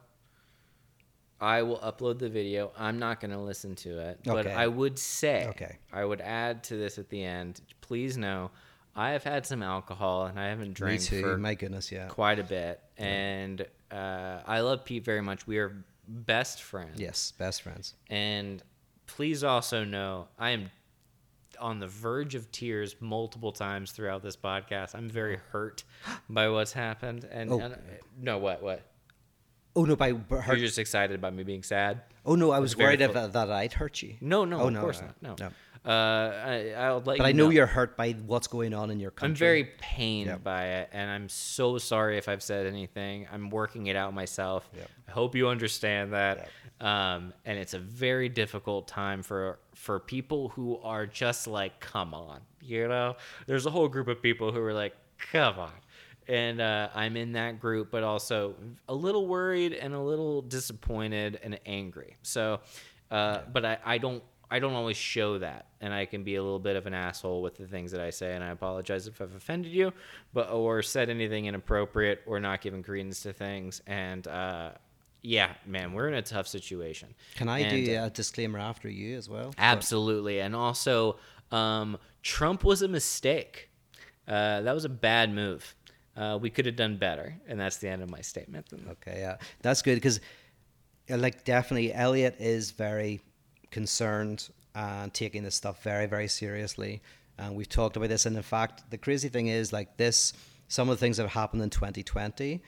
I will upload the video. I'm not going to listen to it. Okay. But I would say, okay. I would add to this at the end, please know... I have had some alcohol, and I haven't drank Me too. for my goodness, yeah. quite a bit. Yeah. And uh, I love Pete very much. We are best friends. Yes, best friends. And please also know I am on the verge of tears multiple times throughout this podcast. I'm very hurt by what's happened. And, oh. and no, what, what? Oh, no, by hurt. You're just excited about me being sad? Oh, no, I was, was worried cool. that, that I'd hurt you. No, no, oh, of no, course no, not. No. no. Uh, I, I'll let but you I know, know you're hurt by what's going on in your country. I'm very pained yep. by it, and I'm so sorry if I've said anything. I'm working it out myself. Yep. I hope you understand that. Yep. Um, and it's a very difficult time for for people who are just like, come on, you know. There's a whole group of people who are like, come on. And uh, I'm in that group, but also a little worried and a little disappointed and angry. So, uh, yep. but I, I don't. I don't always show that, and I can be a little bit of an asshole with the things that I say, and I apologize if I've offended you, but or said anything inappropriate or not given credence to things. And uh, yeah, man, we're in a tough situation. Can I and, do a disclaimer after you as well? Absolutely. And also, um, Trump was a mistake. Uh, that was a bad move. Uh, we could have done better, and that's the end of my statement. Okay, yeah, that's good because, like, definitely, Elliot is very concerned and taking this stuff very, very seriously. And we've talked about this. And in fact, the crazy thing is like this, some of the things that happened in twenty twenty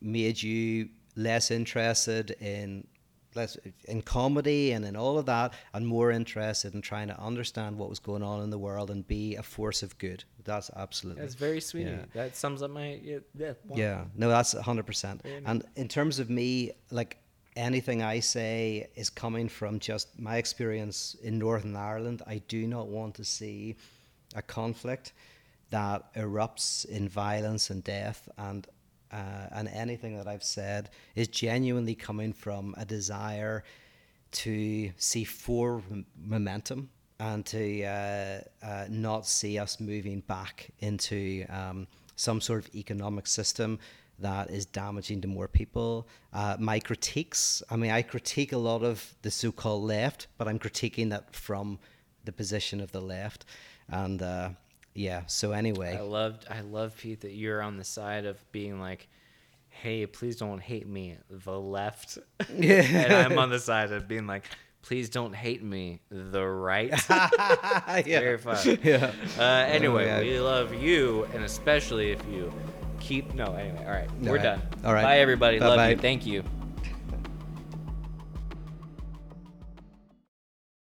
made you less interested in less in comedy and in all of that, and more interested in trying to understand what was going on in the world and be a force of good. That's absolutely. That's very sweet. Yeah. That sums up my, yeah. Yeah, yeah. No, that's one hundred percent. And in terms of me, like, anything I say is coming from just my experience in Northern Ireland. I do not want to see a conflict that erupts in violence and death and uh, and anything that I've said is genuinely coming from a desire to see forward momentum and to uh, uh, not see us moving back into um, some sort of economic system that is damaging to more people. Uh, my critiques, I mean, I critique a lot of the so-called left, but I'm critiquing that from the position of the left. And uh, yeah, so anyway. I loved, I love, Pete, that you're on the side of being like, hey, please don't hate me, the left. Yeah. And I'm on the side of being like, please don't hate me, the right. Yeah. Very fun. Yeah. Uh, anyway, oh, yeah. We love you, and especially if you... Keep no anyway all right no, we're right. done all right bye everybody bye, love bye. you thank you